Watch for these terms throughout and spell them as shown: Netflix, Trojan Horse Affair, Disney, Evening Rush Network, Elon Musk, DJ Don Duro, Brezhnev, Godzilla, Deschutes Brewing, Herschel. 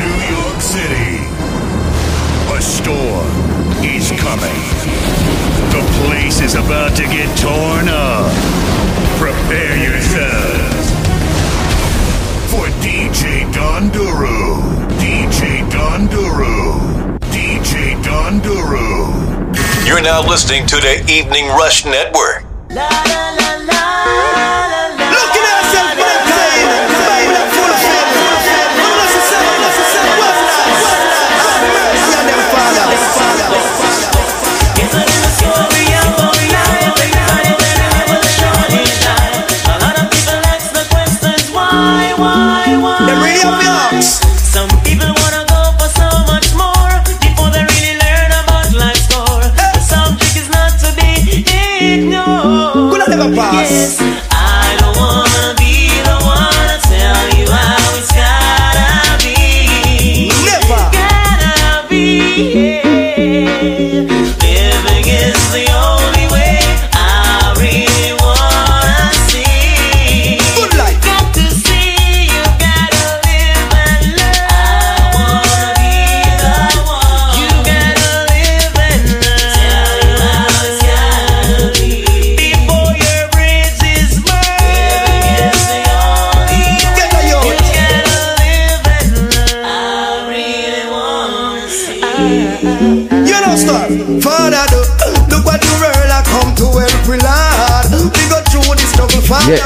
New York City, a storm is coming. The place is about to get torn up. Prepare yourselves for DJ Don Duro. DJ Don Duro. DJ Don Duro. You're now listening to the Evening Rush Network. La, la, la, la, la, la. Look at us and some people wanna go for so much more before they really learn about life's core. The subject is not to be ignored. Yes, I don't wanna be the one to tell you how it's gotta be. Never. Gotta be. Yeah. Living is the only way I really wanna see. Good life. Got to see, you gotta live and learn. I wanna be the one. You gotta live and learn. Tell you how it's gotta be before your bridge is burned. Living is the only way. You gotta live and learn. I really wanna see. You don't stop, Father. Look what the world has come to every lad. We go through the struggle, Father.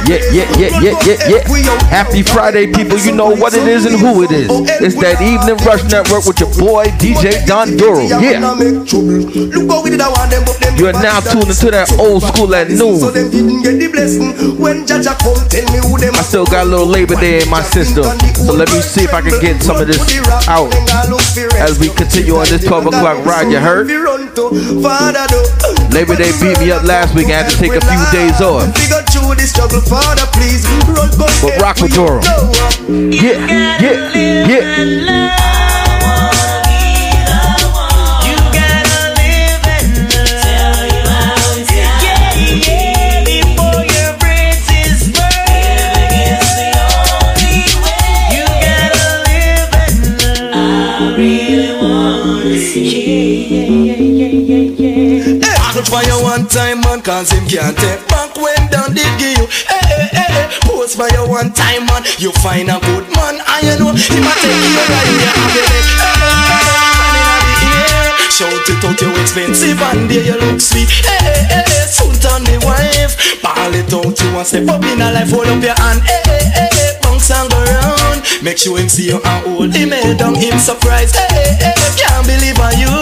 Happy Friday, people. You know what it is and who it is. It's that Evening Rush Network with your boy DJ Don Duro. Yeah. You are now tuned into that old school at noon. I still got a little Labor Day in my system, so let me see if I can get some of this out as we continue on this 12 o'clock ride. You heard? Labor Day beat me up last week. I had to take a few days off, but rock with Doro. Yeah. By your one time man, cause him can't take back when down did give you. Hey, hey, hey, post by your one time man, you find a good man, and you know he might take you right here. Shout it out, you expensive, and there you look sweet. Hey, hey, hey, soon turn the wife, ball it out, you want step up in a life, hold up your hand. Hey, hey, hey, bounce and go round, make sure him see you and hold him head down, him surprised. Hey, hey, hey, can't believe on you,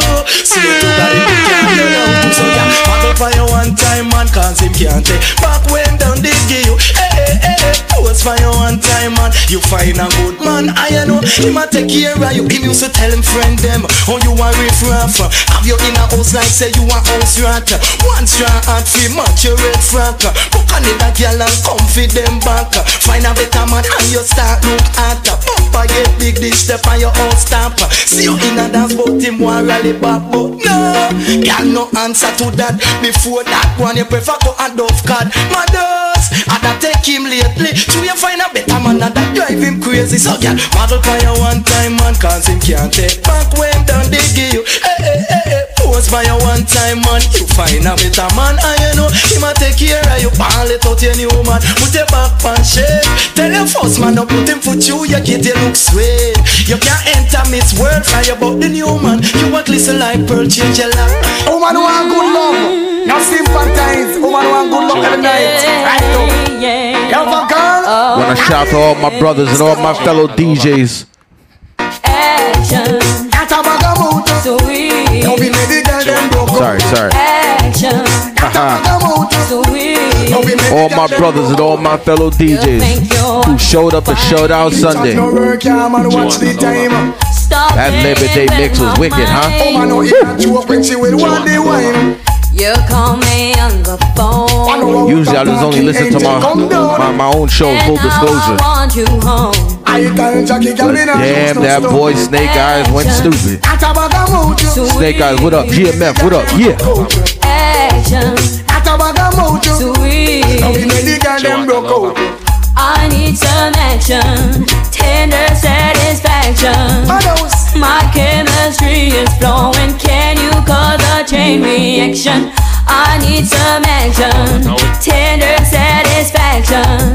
see you to that you can't be around. So yeah, fuck up for your one time man, cause him can't take back when down did give you. Hey, hey, hey, post for your one time man, you find a good man, I you know him a take care of you. Him used to tell him friend them, oh you a riff raff, have you in a house like say you a house rat. One strong and free match your red frack, book on it that girl and comfy them back. Find a better man and you start look at her. Papa get big dish step on your own stamp. See you in a dance but him want rally back, but no, girl no answer to that. Before that one you prefer go and dove card. Mothers, and I take him lately to you find a better man and that drive him crazy. So girl, model for your one time man, cause him can't take back when down they give you. Hey, hey, hey, hey, post just buy a one-time man. You find a better man, and you know he might take care of you. And let out your new man, put your back on shape. Tell your first man, no put him foot you, you get your look sweet. You can't enter Miss World, cry about the new man. You want listen like pearl, change your life. Woman want good love, not sympathize. Woman want good love every night. Right now, you have a girl. Wanna shout to all my brothers and all my fellow DJs. Action. Sorry. All my brothers and all my fellow DJs who showed up to Showdown Sunday. That Labor Day mix was wicked, huh? You call me on the phone. Usually I just only listen to my own show, full disclosure. Damn, that boy Snake Eyes went stupid. Snake Eyes, what up? GMF, what up? Yeah. I need some action, tender satisfaction. My chemistry is flowing. Can you cause a chain reaction? I need some action, tender satisfaction.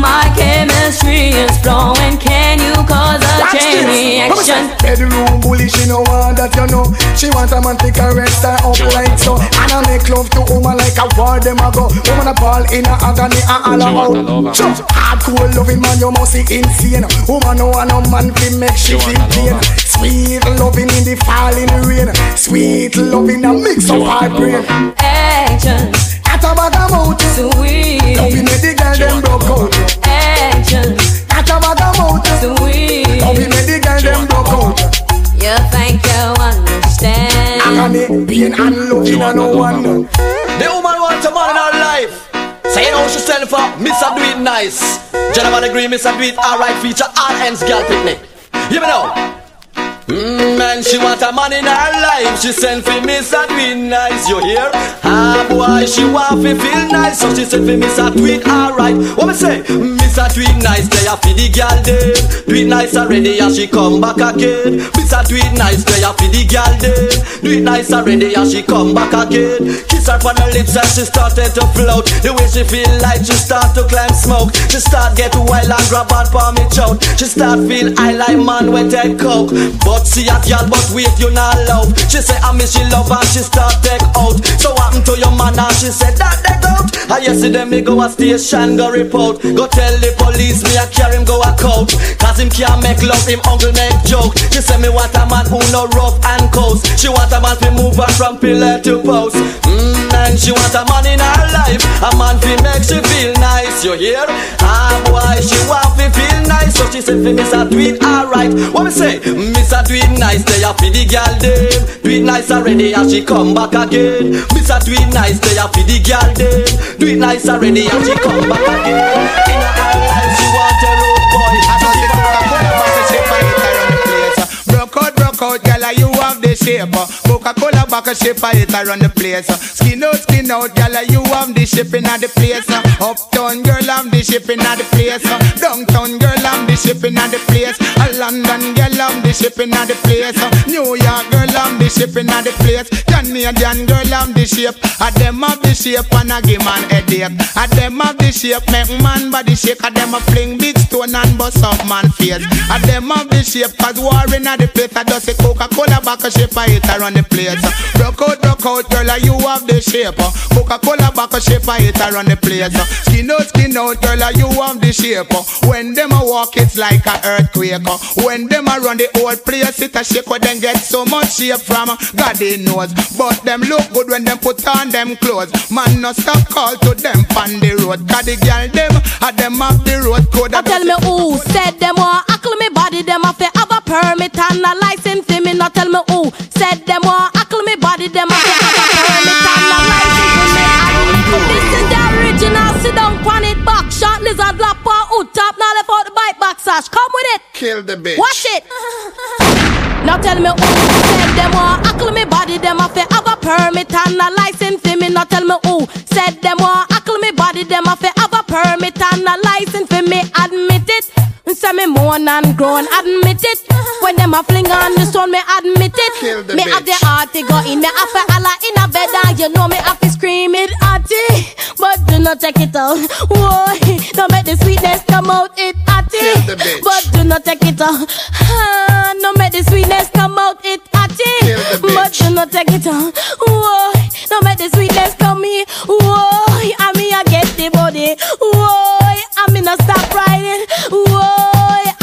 My chemistry is flowing. Can you cause a chain reaction? Bedroom bully, she know all that you know. She wants a man to caress her up like so. And I make love to woman like a war dem a go. Woman a ball in her agony and all out. Hardcore loving man, you must be insane. Woman no one no man fi make shit in pain. Sweet loving in the falling rain. Sweet loving a mix of high brain. Action. Atabagamout. Sweet. Loving with the girl them broke out. Action. Atabagamout. Sweet. Loving with the girl them broke out. You think you understand? I can't be an unloving and no one. The woman wants a man in her life. Say how she self up. Miss her do it nice. Gentlemen agree. Miss her do it alright. Feature all ends girl picnic. Hear me now. Man, she want a man in her life. She sent for me, so tweet nice, you hear? Ah, boy, she want to feel nice. So she sent for me, so tweet alright. What me say? Miss a tweet nice, they a feed the girl dead. Tweet nice already, and she come back again. Miss a tweet nice, they a feed the girl dead. Tweet nice already, and she come back again. Kiss her on the lips and she started to float. The way she feel like she start to climb smoke. She start get wild and grab out for me chow. She start feel I like man with that coke. But see a girl, but wait, you not love. She say, I miss she love and she start take out. So what happened to your man and she said, that they out. I yesterday me go a station, go report. Go tell the police, me I carry him go a coat. Cause him can't make love, him uncle make joke. She say, me want a man who no rough and coast. She want a man to move her from pillar to post. And she want a man in her life. A man fi make she feel nice, you hear? Ah boy, she want fi feel nice. So she said, fi miss a tweet, alright. What me say? Miss a tweet nice, they a feed the girl them. Tweet nice already and she come back again. Miss a tweet nice, they a feed the girl them. Tweet nice already and she come back again. In her life she want a road boy. I don't think I'm gonna pass it. Broke out, girl, you have the shape. Coca-Cola back a shape, it around the place. Skin out, girl, you have the shape in the place. Uptown, girl, I'm the shape in the place. Downtown, girl, I'm the shape in the place. London, girl, I'm the shape in the place. New York, girl, I'm the shape in the place. Canadian, girl, I'm the shape. I them have the shape and I give man a date. I them have the shape, make man body shake. I them a fling big stone and bust up man face. I them have the shape, cause war in the place. I just say Coca-Cola back a shape, it around the place. Broke out, girl, you have the shape. Coca-Cola back a shape, it around the place. Skin out, girl, you have the shape. When them a walk, it's like a earthquake. When them a run the whole place, it a shake. When them get so much shape from God they knows. But them look good when them put on them clothes. Man no stop call to them on the road. Cause the girl them, a them off the road code. I tell me who said them want ackle me body. Them off the have a permit and a license for me. Not tell me who said them want ackle me body. Them off the have a permit and a license for me. This is the original. Sit down pan it back. Short lizard black paw hood top. Now left out the bike back sash. Come with it. Kill the bitch. Watch it. Now tell me who said them want ackle me body. Them off have a permit and a license for me. Now tell me who said them want ackle me body. Them off have a permit and a license for me. Admit it. since I'm moan and grown, admit it. When them a fling on the stone, me admit it. Me bitch. Have the arty go in, me have a Allah in a bed, and you know me have to scream it arty, but do not take it out. Whoa, don't make the sweetness come out, it arty, but do not take it out. Don't make the sweetness come out, it arty, but do not take it out. Whoa, don't make the sweetness come me. Whoa, I mean I get the body. Whoa, I'm in a stop riding. Whoa,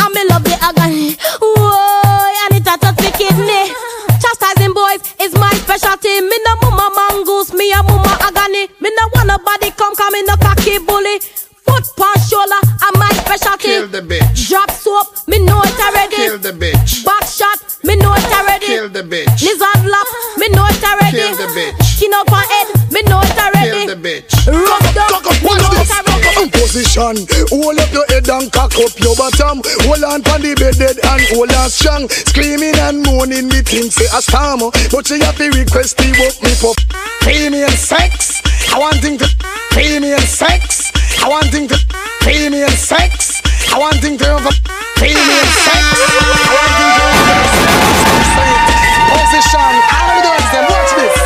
I'm in love the agony. Whoa, I need to touch the kidney. Chastising boys is my specialty. Me no mama mongoose, me a mama agony. Me no want nobody come in a cocky bully. Foot pon shoulder, I'm my specialty. Kill the bitch. Drop soap, me know it already. Kill the bitch. Back shot, me know it already. Kill the bitch. Lizard lap, me know it already. Kill the bitch. Skin up on head, me know it already. Kill the bitch. Rock dog, me know it already. Position, hold up your head and cock up your bottom. Hold on pon the bed dead and hold on strong. Screaming and moaning, me think say a storm. But she have to request the work me for pay me in sex. I want thing to pay me in sex. I want thing to pay me in sex. I want thing to pay me in sex. I want thing to position. How do them watch this?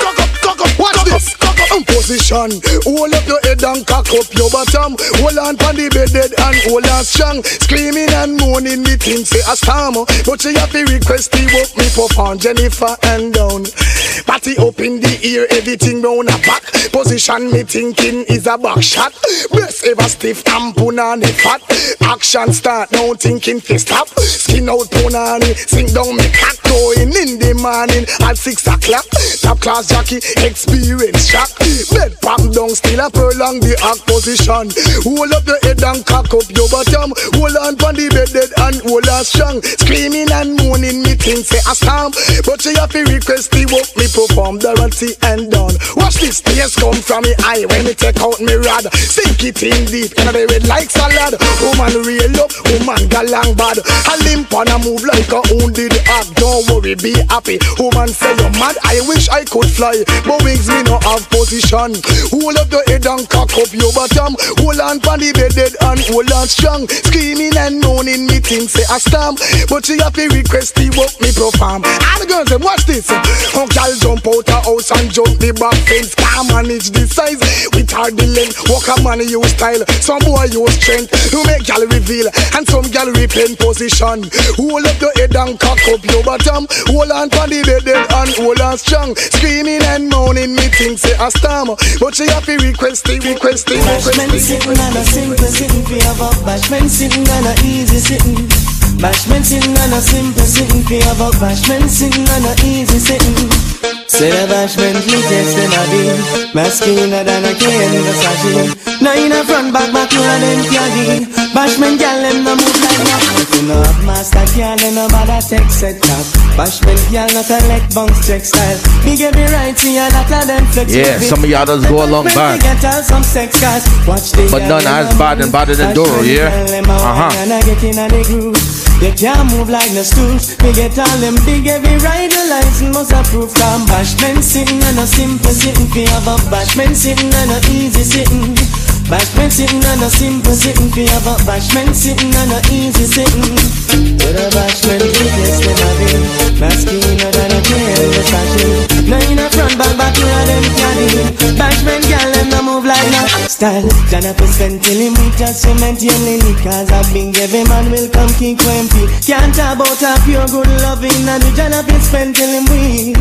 Cock up, watch this. Cock up position. Hold up your head and cock up your bottom. Hold on pon the bed dead and hold on strong. Screaming and moaning, me think say a storm. But she have to request the work me perform. Jennifer and down. Party up in the ear, everything round a back. Position me thinking is a back shot. Breast ever stiff, tampon on the fat. Action start now, thinking to stop. Skin out on honey, sink down me cock. Going in the morning at 6 o'clock. Top class jockey, experience shock. Bed pop down, still a prolong the arc position. Hold up your head and cock up your bottom. Hold on pon the bed dead and hold on strong. Screaming and moaning, me think say a storm. But she have to request the work me perform, Dorothy and Don. Watch this tears come from me eye when me take out me rod. Sink it in deep, and they red like salad. Woman real up, woman galang bad. A limp and a move like a wounded hog. Don't worry, be happy. Woman say you're mad, I wish I could fly. But wings me no have position. Hold up your head and cock up your bottom. Hold on pon the bed dead and hold on strong. Screaming and moaning, me think say a storm. But she happy request the work me perform. All the girls them watch this. Okay, jump out a house and jump the back fence. Can't manage the size with all the length. Walk a man use style, some boy use strength. You make gal reveal and some gal replay position. Hold up your head and cock up your bottom. Hold on pon the bed dead and hold on strong. Screaming and moaning, me think say a storm. But she happy requesting. Bashman sitting and a simple sitting. Fi have a bashman sitting and a easy sitting. Bashman sitting and a simple sitting. Fi have a bashman sitting and a easy sitting. Say the bashment, me test them a deal. Masculine than a cane in the sachet. Now in a front, back, you and them piaggy. Bashment, y'all them no move like that. If you no have master, y'all them no bother tech set now. Bashment, y'all not a leg bounce check style. Me get me right, see y'all that of them flex. Yeah, some of y'all does go along bad. But none as bad and badder than Duro, yeah? Uh-huh. They can't move like the stools. We get all them big heavy rider lights and must approve from bashment sitting and a simple sitting. We have a bashment sitting and a easy sitting. Bashment sitting and a simple sitting. We have a bashment sitting and a easy sitting. With a bashment weakness with a bin. Masculine than a clear in the sachet. Now in a front back you are them candy. Bashment girl them no move like no style. Jana to spend till him with us to maintain lily. Cause a big heavy man will come kick when. Can't talk about a pure good loving and the jannah been spent till him weed.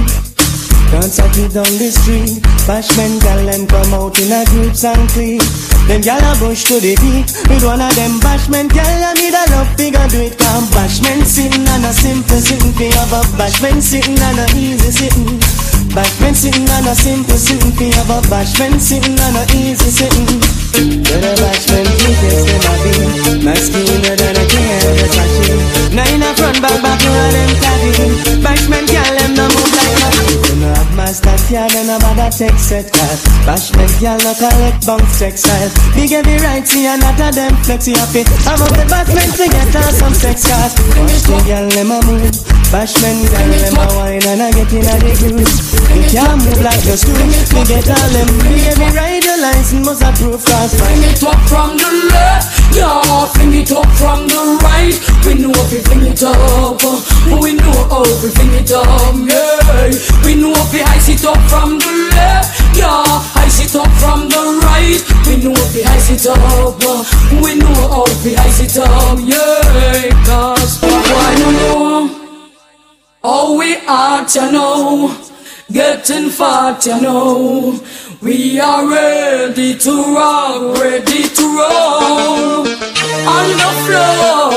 Can't suck it down the street. Bashment gal them come out in a groups and clean. Them gal a bush to the beat. With one of them bashment gal a need a love figure do it. Come bashment sitting and a simple sitting. Pay of a bashment sitting and a easy sitting. Bashment sitting and a simple sitting. Pay of a bashment sitting and a easy sitting. But a bashment weakness them a be. Masculine than a king and a sachet. Now in a front back you are them tagging. Bashment gal them no move like that. You no have master tia then a bad a tech set class. Bashment gal no collect bounce check style. Big heavy right see and not a them flexy happy. I'm up the bashment to get on some sex class. Bashment gal them a move. Bashment gal them a wine and a get in a the groove. You can't move like the stool. We get all them big heavy rider lines and must approve. Bring it up from the left, door, fling it up from the right. We know if we fling it up, we know how we fling it up, yeah. We know if we ice it up from the left, yeah. Ice it up from the right. We know if we ice it up, we know how we ice it up, yeah. Cause I know how we are, you know. Getting fat, you know. We are ready to rock, ready to roll. On the floor,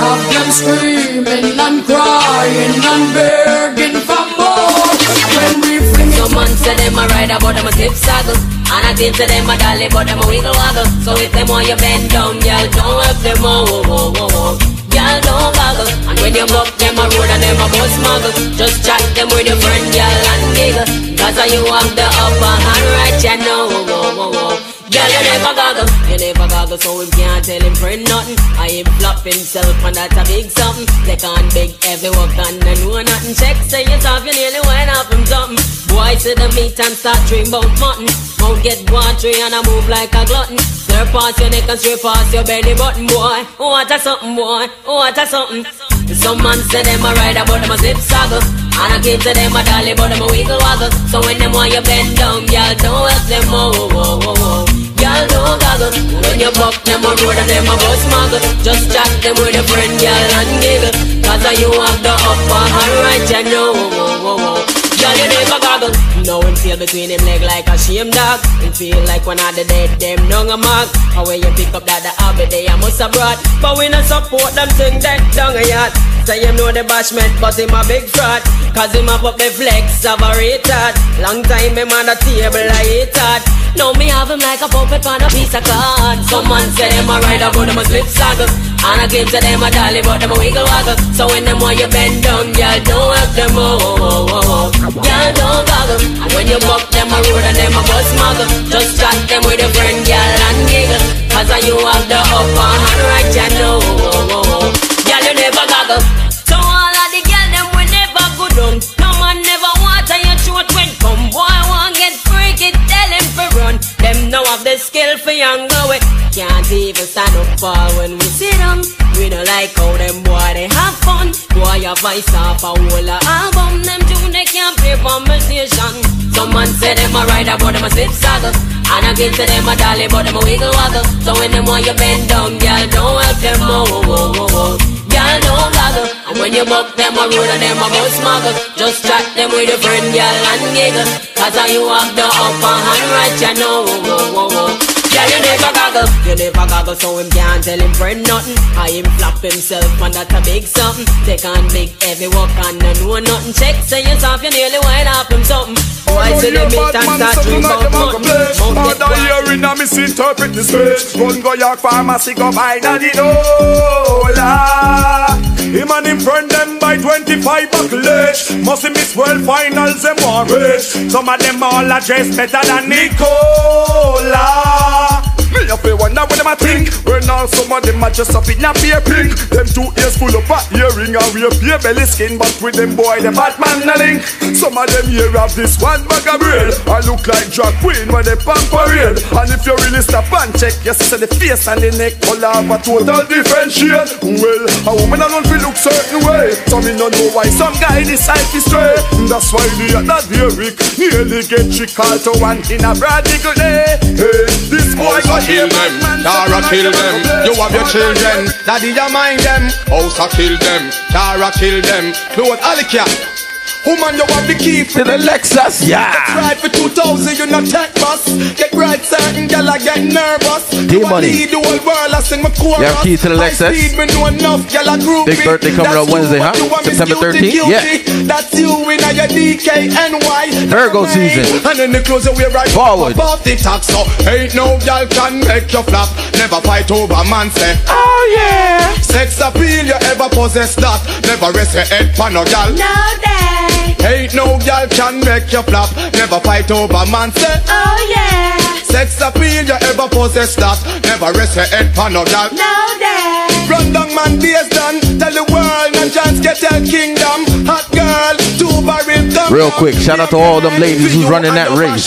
have them screaming and crying and begging for more. When we fling it, some man say them a ride but them a tip saddles, and I give to them a dolly but them a wiggle waggle. So if them want you bend down, y'all don't help them, oh, oh, oh, oh. Y'all don't goggle, and when you buck them a road and them a bus muggle, just chat them with your friend, y'all and giggle. That's how you walk the upper hand right, you know, oh, oh, oh, oh. Girl, you never goggle, so him can't tell him friend nothing. I him flop himself and that's a big something. They can't beg every walk and they know nothing. Check, say you tough, you nearly went off him something. Boy, see the meat and start dream bout mutton. Mouth get watery and I move like a glutton. Slurp past your neck and straight past your belly button, boy. Oh, what a something, boy. Oh, what a something. Some man say them a ride but them a zip saggle, and I give to them a dolly but them a wiggle waggle. So when them want you bend down, y'all don't help them, oh, oh, oh, oh. Y'all don't goggle. When you buck them a road and them a bus muggle, just chat them with a friend, y'all and giggle. Cause you have the upper hand right, you know, oh, oh, oh, oh. Y'all you never goggle. Now him feel between him leg like a shame dog. Him feel like one of the dead them dung a mark. And when you pick up that the habit they a must have brought. But we no support them thing that dung a yacht. Say him know the bashment but him a big fraud. Cause him a pop the flex of a retard. Long time him on the table I hate that. Now me have him like a puppet on a piece of card. Some man say them a ride but them a slip saggle, and I give to them a dolly but them a wiggle waggle. So when them want you bend down, y'all don't help them, oh, oh, oh, oh. Y'all don't goggle, and when you buck them a road and them a bus muggle, just chat them with a friend, y'all and giggle. Cause you have the upper hand right, you know, oh, oh, oh. Y'all you never goggle. So all of the girl them will never go down. No man never water your throat when come. Boy one get freaky, tell him to run. Them now have the skill for younger way. Can't even stand up for when we sit down. We don't like how them boy they have fun. Boy your voice off a whole album. Them tune they can't play for my station. Some man say them a ride but them a slip saddle, and I give to them a dolly but them a wiggle waggle. So when them want you bend down, y'all don't help them, oh, oh, oh, oh. Y'all don't goggle, and when you buck them a road and them a bus muggle, just chat them with your friend, y'all and giggle. Cause how you walk the upper hand right, you know, oh, oh, oh, oh. Yeah, you never goggle, so him can't tell him friend nothing. I him flop himself and that's a big something. They can't make every walk and they know nothing. Check, say you soft, you nearly wind up him something. Oh, I see the meat and start dream about nothing. Mother hearing a misinterpret this speech. Run go your pharmacy, go buy daddy Nola. Him and him friend them by 25 buckle each. Must him miss world finals, them more rich. Some of them all are dressed better than Nicola. Me a feel wonder what them a think. When all some of them a dress up in a beer pink. Them 2 ears full of a earring and we a belly skin. But with them boy the Batman a link. Some of them here have this one bag of braid. I look like drag queen when they pan parade. And if you really stop and check, you see the face and the neck color have a total different shade. Well, a woman a don't feel look certain way. So me no know why some guy decide to stray. That's why the other day Rick nearly get she called to one in a practical day. Hey, this boy got here. Kill them, Tara kill them. You have your children, daddy ya mind them. Osa kill them, Tara kill them. Close Alikia, woman you have the key to the Lexus. Yeah. Get right for 2000, you not tech bus. Get right certain girl I get nervous. Hey money. The whole world I sing my chorus. You have keys to the Lexus. Big birthday coming up Wednesday, huh? September 13th. Yeah. That's you in your DKNY. Virgo season. And then the closer we right forward. Above the top, so ain't no girl can make you flop. Never fight over man say. Oh yeah. Sex appeal you ever possess that. Never rest your head for no girl. No dad. Ain't no girl can make you flop. Never fight over man say. Oh yeah. Sex appeal you ever possess that. Never rest your head for no girl. No day. Run down man days done. Tell the world no chance get your kingdom. Hot girl, 2 barrel down. Real quick, shout out to all them ladies who's running that race.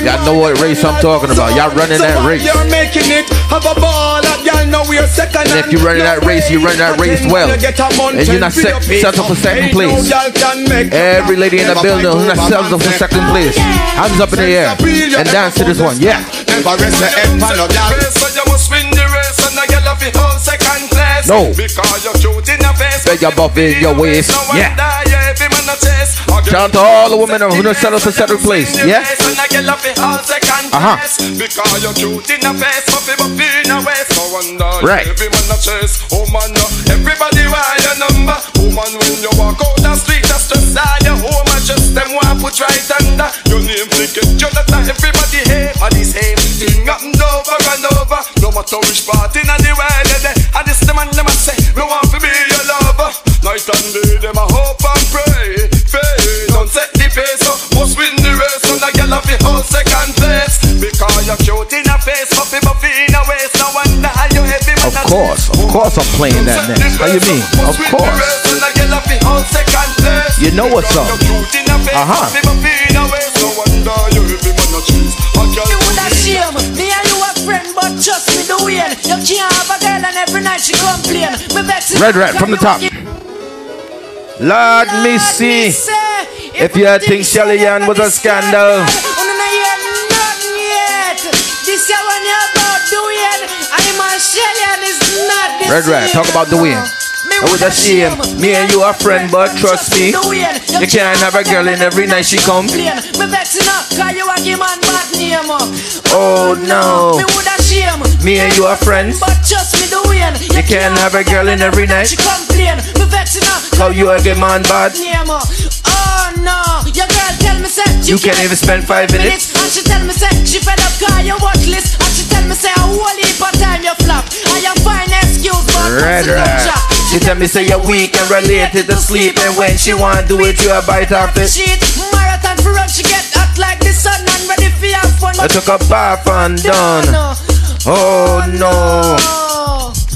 Y'all know what race I'm talking about. Y'all running that race. And if you're running that race, you're running that race well. And you're not set up for second place. Every lady in the building who's not set up for second place, hands up in the air and dance to this one. Yeah. No. Beg your buff in your waist. Yeah. Shout out to all the women who don't settle for second place. Yeah. Right. Of course I'm playing that next. How you mean? Of course. You know what's up. You would have shame. Me and you are friends, but trust me the way. You can't have a girl and every night she complain. Red Rat from the top. Lord, me see if you think Shelly Ann was a scandal. Red Rat, talk about the win. I was ashamed. Me and you are friend, but trust me, you can't have a girl and every night she come. Oh no. Me and you are friends, but trust me the win. You can't have a girl and every night she complain. How you a good man bad? Oh no. Your girl tell me say you can't even spend 5 minutes. And she tell me say she fed up car your watch list. And she tell me say a whole heap of time you flop. And your fine excuse but Red Rat. She tell me say you're weak and related to sleep. And when she want to do it, you a bite off it. Marathon for us, she get hot like the sun and ready for your fun. I took a bath and done. Oh no.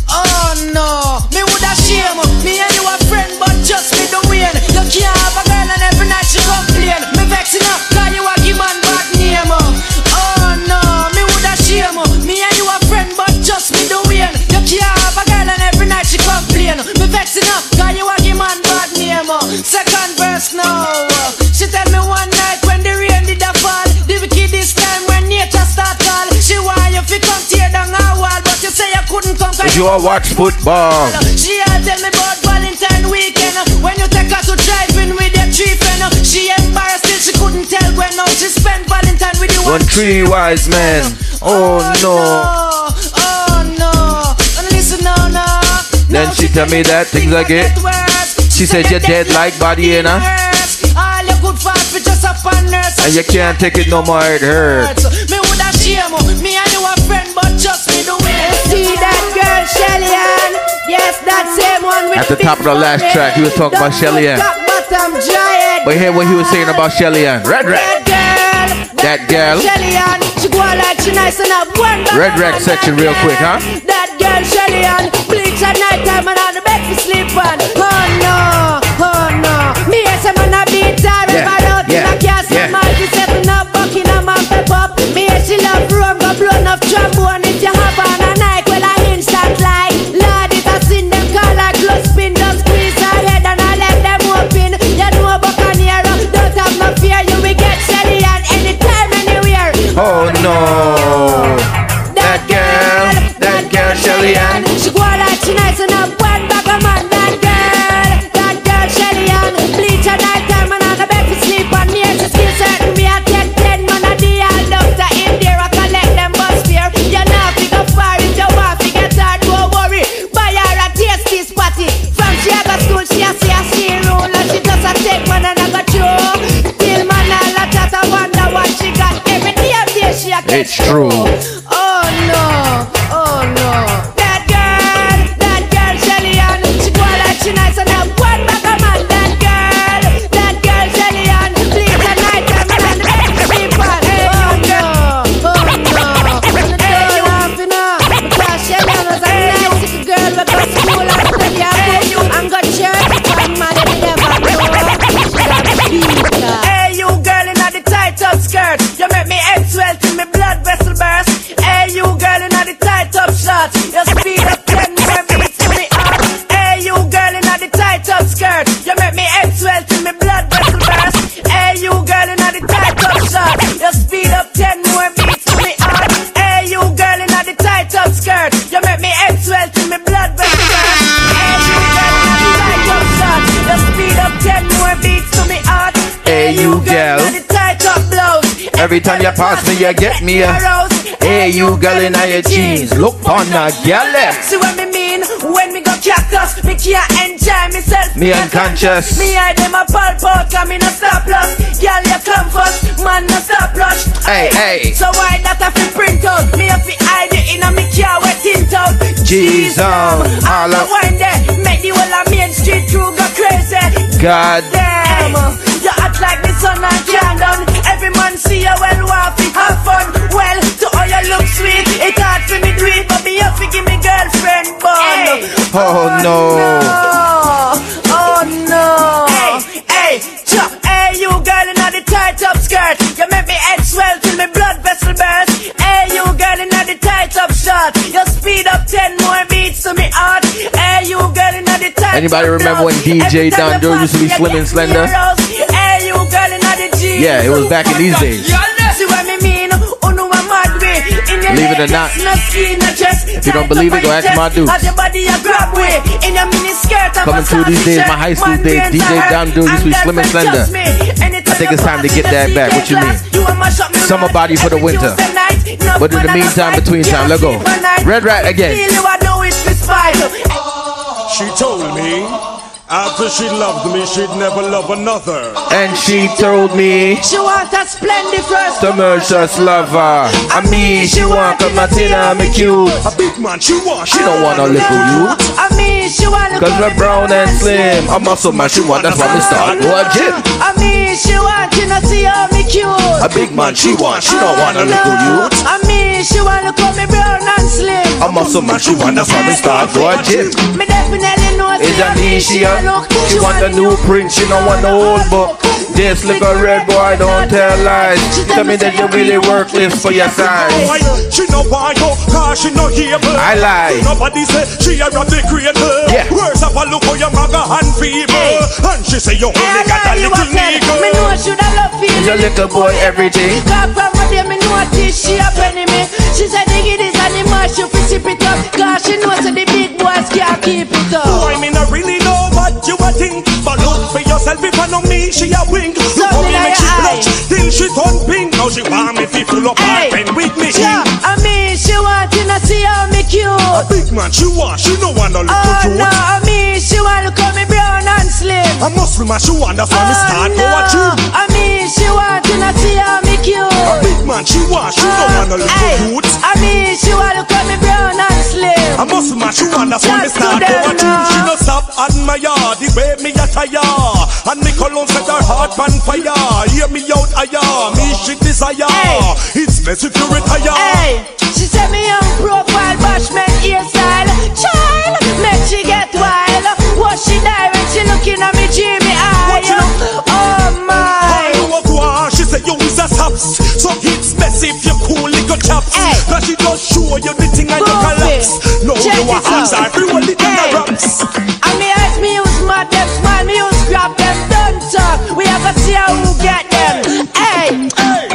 Oh no. Me would a shame. Me and you a friend, but just me the win. You can't have a girl and every night she complain. Me vexing up, cause you a give man bad name. Oh no. Me would a shame. Me and you a friend, but just me the win. You can't have a girl and every night she complain. Me vexing up, cause you a give man bad name. Second verse now. She tell me one night when the rain did a fall, the wicked this time when nature start all. She want you fi come tear down her wall, but you say you couldn't come cause you a watch football. She a tell me about Valentine weekend when you take her to driving with your tree friend. She embarrassed till she couldn't tell when now she spent Valentine with you one tree wise man. Oh no. Oh no. And listen now, no. Then she tell me that things I get. She said you're dead like body in her. All your good vibes be just up on nurse. And you can't take it no more, it hurts. Me would have shame. Me and you a friend, but just me the way. See that girl Shelly Ann? Yes, that same one with at the top of the last track, he was talking about Shelly Ann. But hear what he was saying about Shelly Ann. Red Rat. That girl Shelly Ann, she go like she nice and up one. Red Rat section real quick, huh? That girl Shelly Ann, bleach at night time and on the bed for sleep on. Oh no. Oh no. Me as a man a beat time and bad out in my cast. My be setting up, bucking up and pep up. Me as she love rum, go blown off trombone. If you have on a night, well I instant lie. Lord, if I seen them call like glow spin. Don't squeeze her head and I let them open. You know Buccaneer, don't have no fear. You will get Shelly Ann anytime, anywhere. Oh no. That girl Shelly Ann. She go like she nice and up one back a man. That girl Shelly Ann, bleach at night time and I go back to sleep on me. She skill certain me a 10-10 man a day. All doctor in there I collect them bus fare. You're not big up far if you want to get hard, don't worry. Buy her a tasty spotty. From she a go school she a see a see roll. And she just a take man and I go through. Till man a lot that I wonder what she got. Every day of day she a get. It's true. Oh no. Oh no. That girl Shelly Ann, she go like she nice and have one back a man. That girl Shelly Ann, bleach at night time and the best people. Oh no, oh no. And I don't want to know, because Shelly Ann was a nice little girl. We go to school and study and go church. One man never know. Every time you pass me, you get me a hey, you girl in your jeans. Look on a gallop. See what me mean? When me go cactus, me can't enjoy myself. Me unconscious. Me hide them a pulp out, cause me no stop loss. Girl, you come first, man no stop loss. Hey, hey. So why that I fi print out? Me a fi hide it in a me car with tint out. Jesus, all up. Wind there, make the whole of Main Street through go crazy. God damn, you act like the sun and can't down. Every man see you well, waffy, have fun. Well, to all you look sweet, it hard for me do it, but me have to give me girlfriend bun. Hey. Oh, oh no. No, oh no. Hey, hey, chop, hey, you girl in the tight up skirt, you make me head swell till me blood vessel burst. Hey, you girl in the tight up shot, you speed up 10 more beats to me heart. Hey, you girl in the tight. Anybody remember when DJ Don Duro used to be slim and slender? Hey, you girl in the jeans. Yeah, it was back in these days. Believe it or not, if you don't believe it, go ask my dudes. Coming through these days, my high school days, DJ Don Duro used to be slim and slender. I think it's time to get that back. What you mean? Summer body for the winter. But in the meantime, between time, let's go. Red Rat again. She told me after she loved me, she'd never love another. And she told me she wants a splendid first commercious lover. I mean, she wants a Martina, me cute. A big man, she wants. She don't want a little you. I mean, she wants. Cause we're brown and slim. A muscle man, she wants. That's why we start a gym. I mean, she wants to see how me cute. A big man, she wants. She don't want a little you. I mean, she wants to call me brown and slim. A muscle man, she wants. That's why we start a gym. Me definitely know it's a me, she a. She want a new print, she don't want the old book. This little red boy don't tell lies. Tell me that you really work this for your size. She no wine, no car, she no able. I lie. Nobody say she a rob the creator. Words up a look for your mother and feeble. And she say you only got a little nigga. Me know should I love you. Your little boy everything. Cop from a day me know this she a penny me. She said the kid is an image, you sip it up. Cause she knows that the big boys can't keep it up. Boy, me not really know what you a think, but look for yourself if I know me, she a wink. Look for me, make she blush, till she turn pink. Now she want me to pull up my pen with me. I mean, she want to see how me cute. A big man, she want, she no want no little cute. Oh no, I mean, she want to call me brown and slim. A muscle man, she want to find me start for a gym. I mean, she want to see how me cute. A big man, she want, she no want no little cute. I mean, she want to call me brown and slim. A muscle man, she want to find me start for a gym. She no stop admire the way me attire, and me cologne set her heart on fire. Hear me out, ayah, me she desire. Hey. It's best if you retire. Hey. She said me young profile, bashment hairstyle. Child, make she get wild. What she die when she looking at me dreamy eye. Oh my. She said you is a saps, so it's best if you cool little chaps. Hey. Cause she just show you the thing and you collapse. No, check you are hands are free when the thing are raps. And me eyes me use mad them, smile me use grab them, don't talk. We have a see how you get them. Hey, hey,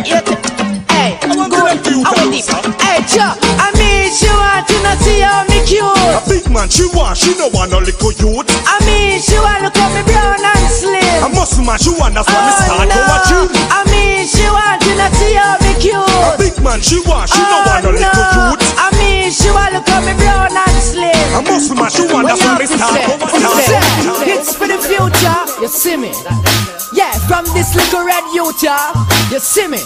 hey, hey, chop. I mean, she want to not see how me cute. A big man, she want, she no want no little youth. I mean, she want to call me brown and slim. A muscle man, she want that's why me start to watch you. I mean, she want to not see how me cute. A big man, she want, she no want no little youth. I mean, she want to call me brown and slim. A muscle man, she want that's why me start to watch you. It's for the future, you see me. Yeah, from this little red Utah, you see me.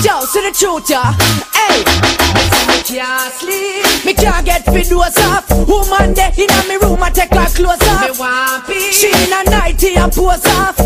Yo, see the truth, yeah. Hey, me can't sleep. Me can't get videos off. Woman there in my room, I take her clothes off. Me want be. She in a nightie and pose off.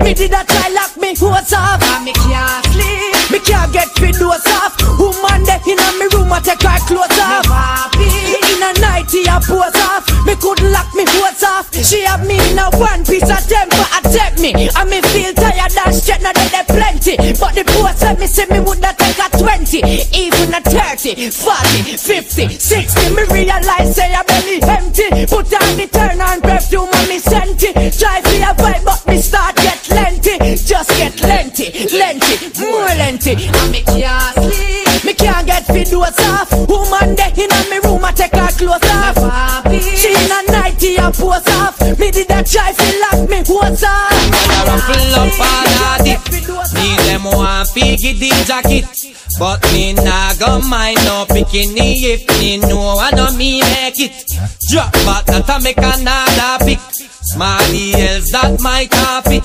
Me did a try lock me hose off. And me can't sleep. Me can't get videos off. Woman there in my room, I take her clothes off. Me want be. In a nightie and pose off. Me couldn't lock me hose off. She have me in a one piece of temper attack me. And me feel tired and straight now that they plenty. But the post let me see me would not take a 20, even a 30, 40, 50, 60. Me realize say I belly empty. Put on the turn on perfume and me sent it. Try for a vibe but me start get lenty. Just get lenty, lenty, more lenty. And me can't sleep. Me can't get videos off. Woman there in my room I take her clothes off. She in a nightie. a pose off. Me did that try fi lock me hose off. I ruffle up all of it. Me them want fi give the jacket, but me nah go mind no bikini if me know I know me make it. Drop but that I make another pick. Smarty else that my topic.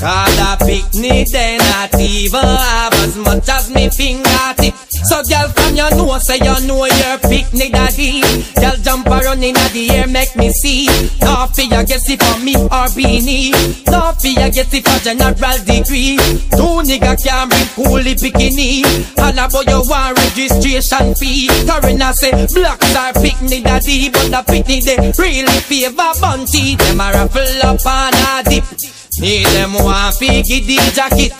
Cause a picnic they not even have as much as me fingertip. So girl from your nose say you know your picnic daddy. Girl jump around in the air make me see. No fear get it for me or beanie. No fear get it for general degree. Two nigga can bring coolie bikini. And about you want registration fee. Torina say blacks are picnic daddy. But the picnic they really favor bounty. Them a ruffle up and a dip. Need them one piggy the jacket,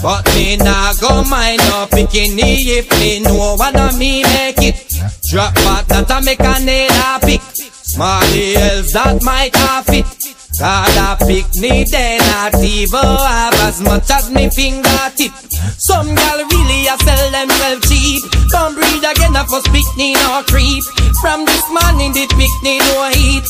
but me nah go mind no bikini if me know one of me make it. Drop but that I make a nail a pick. Smarty else that might have it. Cause a picnic they not even have as much as me fingertip. Some gal really a sell themselves cheap. Don't breathe again for picnic no creep. From this morning the picnic no heat.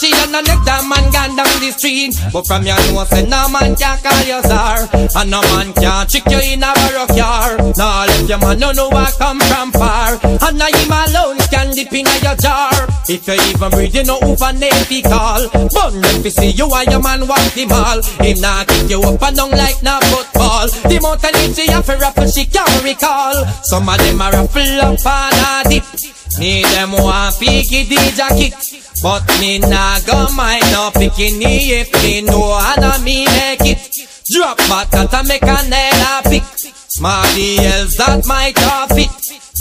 She and a nectar man gone down the street. But from your nose and no man can call you sir. And no man can trick you in a barrow car. Now let your man know I come from far. And now him alone can dip in your jar. If you even breathe you know who van navy call. But if you see you and your man walk him all. Him not kick you up and down like no football. The mountain she have a raffle she can't recall. Some of them a raffle up and a dip. Me them want picky the jacket, but me nah go mind no bikini if me know I know me make it. Drop but that I make a nail a pick. Smarty else that might have it.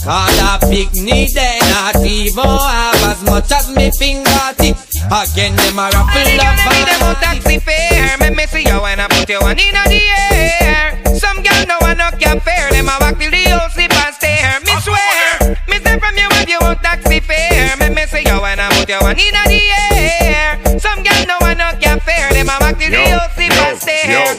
Cause a picnic they not even have as much as me fingertip. Again them a ruffle up and me them out taxi fare. Make me see you when I put you one in the air. Some girl no one no can fare. Them a walk till the old slip and stare. Me swear, me say from you if you want taxi fare. Make me see you when I put you one in the air. Some girl no one no can fare. Them a walk till the old slip and stare.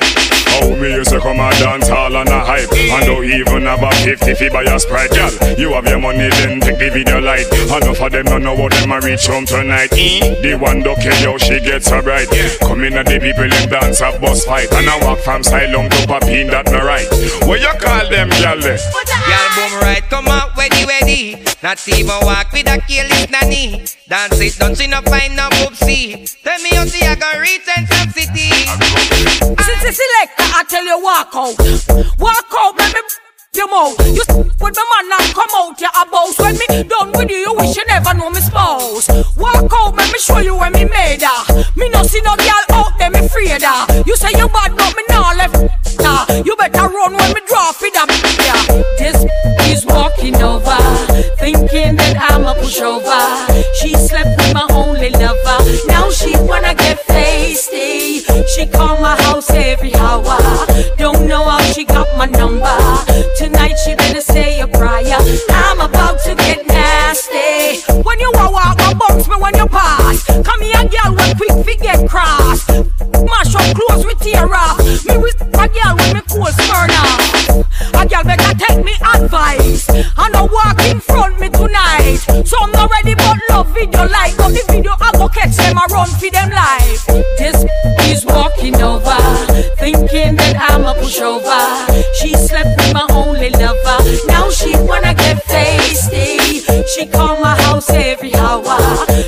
We used to come and dance hall and a hype. And don't even have a 50 by a Sprite. Girl, you have your money then take the video light. Enough of them don't know how them a reach home tonight. The one do kill yo, she gets her right. Come in and the people in dance a boss fight. And I walk from Silum to Papine that no right. What you call them girl then? Girl boom right, come out weddy weddy. Not even walk with a killing nanny. Dance it, don't she no find no boopsie. Tell me how she a go reach and top city. Since you select I tell you walk out, baby. You know, you with my man and come out your abuse. When me done with you, you wish you never know me spouse. Walk out, let me show you when me made her. Me no see no girl out there, me afraid her. You say you bad, but me nah left her. You better run when me draw for that. This is walking over, thinking that I'm a pushover. She slept with my only lover. Now she wanna get feisty. She call my house every hour. Don't know how she got my number. Tonight she better say a prayer. I'm about to get nasty. When you walk, go bounce me when you pass. Come here, girl, we quick fi get cross. Mash up clothes with tear off. Me with a girl with me cool burn off. A girl better take me advice. I no walk in front me tonight. So I'm not ready but love video like. But the video I go catch them, I run for them life. This is walking over, thinking that I'm a pushover. She slept with my only lover. Now she wanna get feisty. She call my house every hour.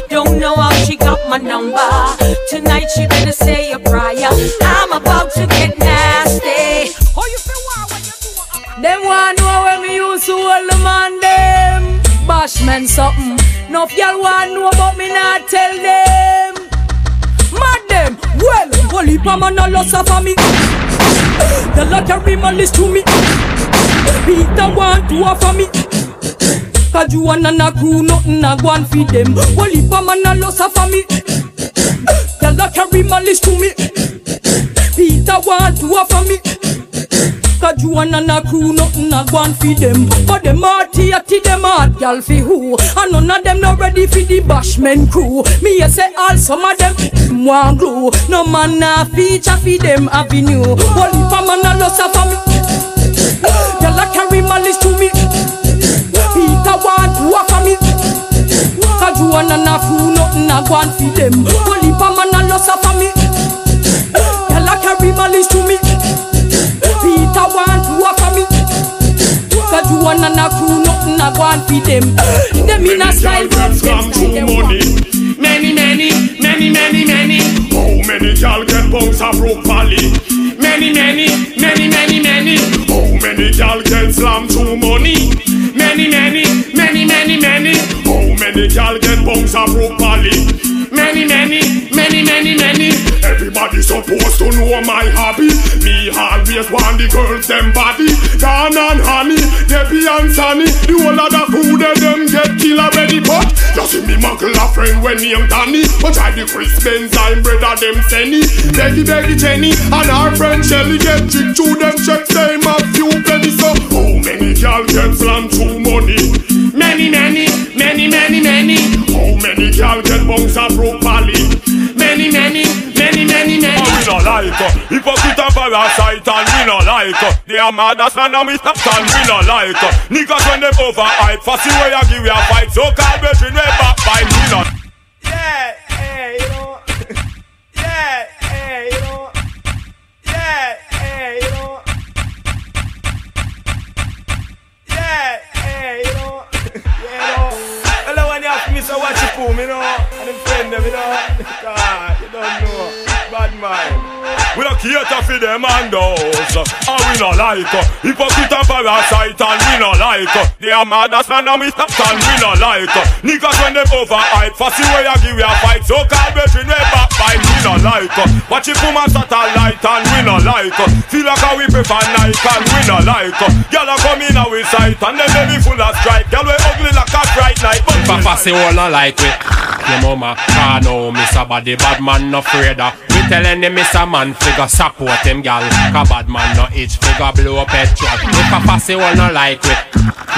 Don't know how she got my number. Tonight she better say a prayer. I'm about to get nasty. Oh, you feel wild when you do it. Them want know when me used to hold them on them. Bashman something. No y'all want know about me not tell them. Mad them. Well, holy mama no loss of me. The lottery man is to me. Peter want to offer me. Cause you and a crew nothing a go and feed them. Holy man a loss of me. The lottery man is to me. Peter want to offer me. Cause you and a crew nothing a go and feed them. But them hearty hearty them heart gal fi who. And none of them not ready for the bashman crew. Me a say all some of them want glue. No man a feature feed them avenue. Holy man a loss of me. The lottery man is to me. Peter want to offer me. Cause you and a crew nothing a go and feed them. Holy no suffer me. Girl, I carry malice to me. Peter want to offer me. Cause you want and a crew, nothing I want for them. Them in a style girls come through money. Many, many, many, many, many. How many girls get bounced up properly? Many, many, many, many, many. How many girls get slammed through money? Many, many, many, many, many. How many girls get bounced up properly? Many, many, many, many, many. Everybody supposed to know my hobby. Me always want the girls them body. Don and honey, Debbie and Sunny. The whole of the food and them get killed already. But just see me muckle a friend when he and Danny. But I the Chris Benz and brother them Senny. Beggy, Beggy, Jenny and our friend Shelly get tricked through them checks. Them a few pennies. So how many girls get slammed through money? Many, many, many, many, many. How many girls get bounced up properly? Many, many, many, many, many. We no like hypocrite and parasite, and we no like they are mad as man and we stop and we no like niggas when them overhype. Fast way I give you a fight, so call between we backbite. We no. Yeah, hey, you know. Yeah, hey, you know. Yeah, hey, you know. Yeah, hey, you know. Yeah, you know. So watch your fool, you know, and them friend them, you know. God, you don't know, bad mind. We don't cater for them and those, and we don't like hypocrite and parasite, and we don't like they are mad as man and we stop, and we don't like niggas when them overhype. Fast way I give you a fight, so call between we backbite. We don't like watch your fool man satellite, and we don't like feel like we prefer Nike, and we don't like y'all are coming in our sight, and then they be full of strike. Y'all we ugly like a bright night, but Papa say all I like with your mama. Ah no, miss a body, bad man no freda. We tell any miss a man figure support him gal. Ka bad man no itch figure blow up head truck. If Papa say all no like with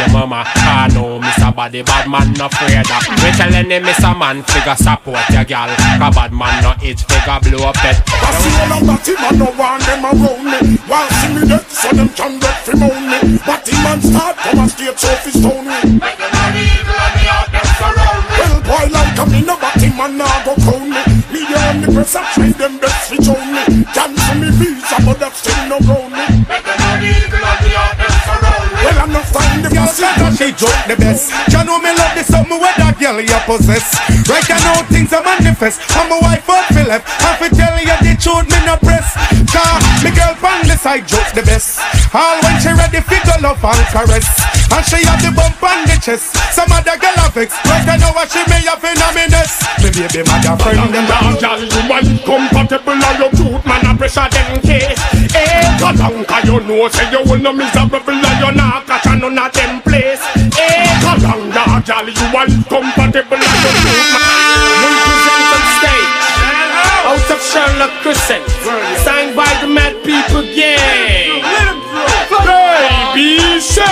your mama. Ah no, miss a body, bad man no freda. We tell any miss a man figure support your gal. Ka bad man no itch figure blow up head. I see all of that him and no one them around me. While see me dead so them can get from on me. But him and start from a straight surface down me. Make the money blow me out. Well, boy, like I'm in a batting man, I go crown me. Me and the press, I train them best switch on me. Cancel me visa, but that's still no grown me. Make the money, bloody out them surround me. Well, I'm not finding the best. Girl said that she joke the best. You know me love this something where that girl you possess. Right now, things are manifest. I'm a wife of Philip. If I tell you the truth, me no press. Cause me girl from the side joke the best. All when she ready, figure love and caress. And she have the bump on the chest. Some other girl have vex. Right now what she may have in a minute. Me baby mother friend them down. Girl you are compatible and your truth man a pressure them case. Eh, cut down cause you know say you will no miserable and you not catch none of them place. Eh, cut down girl you are compatible and your truth man. We present on stage out of Sherlock Crescent, signed by the Mad People Gang. Baby Sir.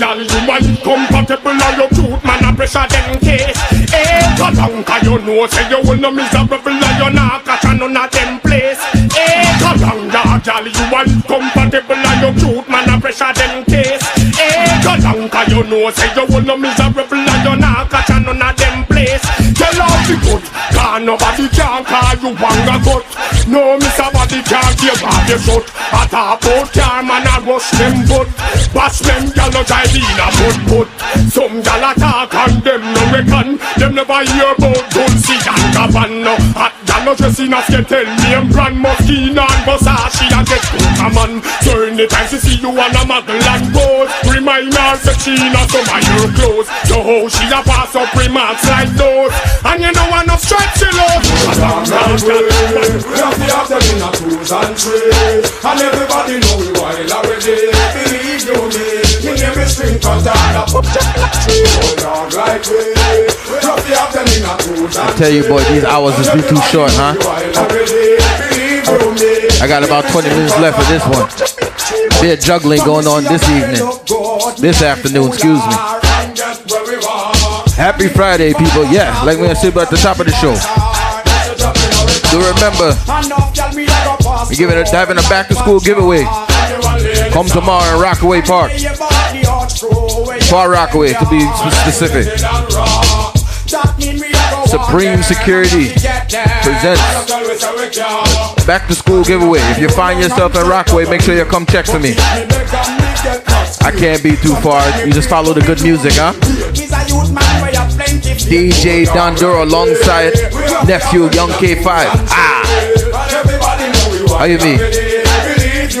Jolly, you are compatible and your truth man a pressure them case. Eh, cut down cause you know say you will no miserable and you not catch none of them place. Eh, cut down jolly, you are compatible and your truth man a pressure them case. Eh, cut down cause you know say you will no miserable and you not catch none of them place. Tell all the good, cause nobody can call you wanga good. No miserbody can't give up the foot. At a boat time and I rush them boat. Bash them gal no drive in a boat. Some gal attack and them no reckon. Them never hear about Dulcie and Gabbana. At gal no dress in a skettel name brand. Moschino and Versace and get a man. So anytime she see you on a muggle and boat, remind her that she not some of your clothes. So how she a pass up remarks like those. And you know one of stripes she loves. We have them in a cruise and trade. And everybody know we wild already. Believe you me, we never string cause I put the tree. Hold on like we. We have them in a cruise and trade. I tell you boy, these hours is be too short, huh? I got about 20 minutes left for this one. Bit juggling going on this evening. This afternoon, excuse me. Happy Friday, people. Yeah, like we said at the top of the show. Do remember, we're giving a diving a back to school giveaway. Come tomorrow in Rockaway Park. Far Rockaway to be specific. Supreme Security presents back to school giveaway. If you find yourself in Rockaway, make sure you come check for me. I can't be too far. You just follow the good music, huh? DJ Don Duro alongside nephew Young K5. Ah, how you mean?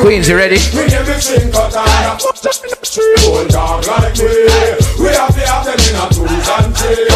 Queens, you ready? We give it sink cut and a put them in the street. Old dog like me, we have to have them in a tools and tree.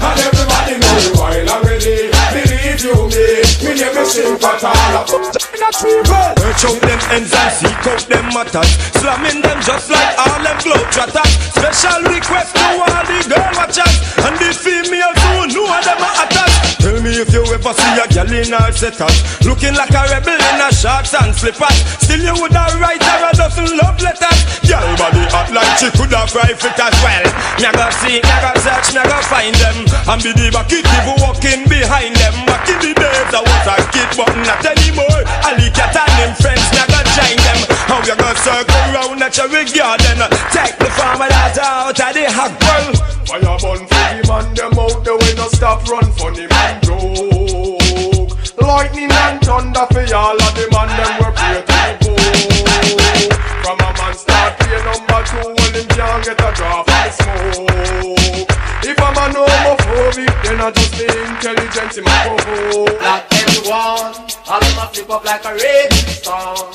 And everybody know the while already. Believe you me, we give it sink cut and a put them in a tree. Search out them ends and seek out them matters. Slamming them just like all them globetrotters. Special request to all the girl watchers. And the females who know them are attached. Tell me if you ever see a girl in her setup, looking like a rebel in her shorts and slippers. Still you would have write her a dozen love letters. Girl body hot like she could have cry fit as well. Never see, never search, never find them. And be the bucket people walking behind them. Back in the days I was a kid but not anymore. Ali Cat and them friends never join them. How you gonna circle round at your garden? Take the farmer that out of the hot girl. Why you born for the man them out the way no stop run for the man. Joke. Lightning and thunder for y'all of the man them were pray to the book. From a man start play number two when him can't get a drop of smoke. If I'm a homophobic, then I just the intelligence in my boho. Black everyone, all of my flip up like a raging storm.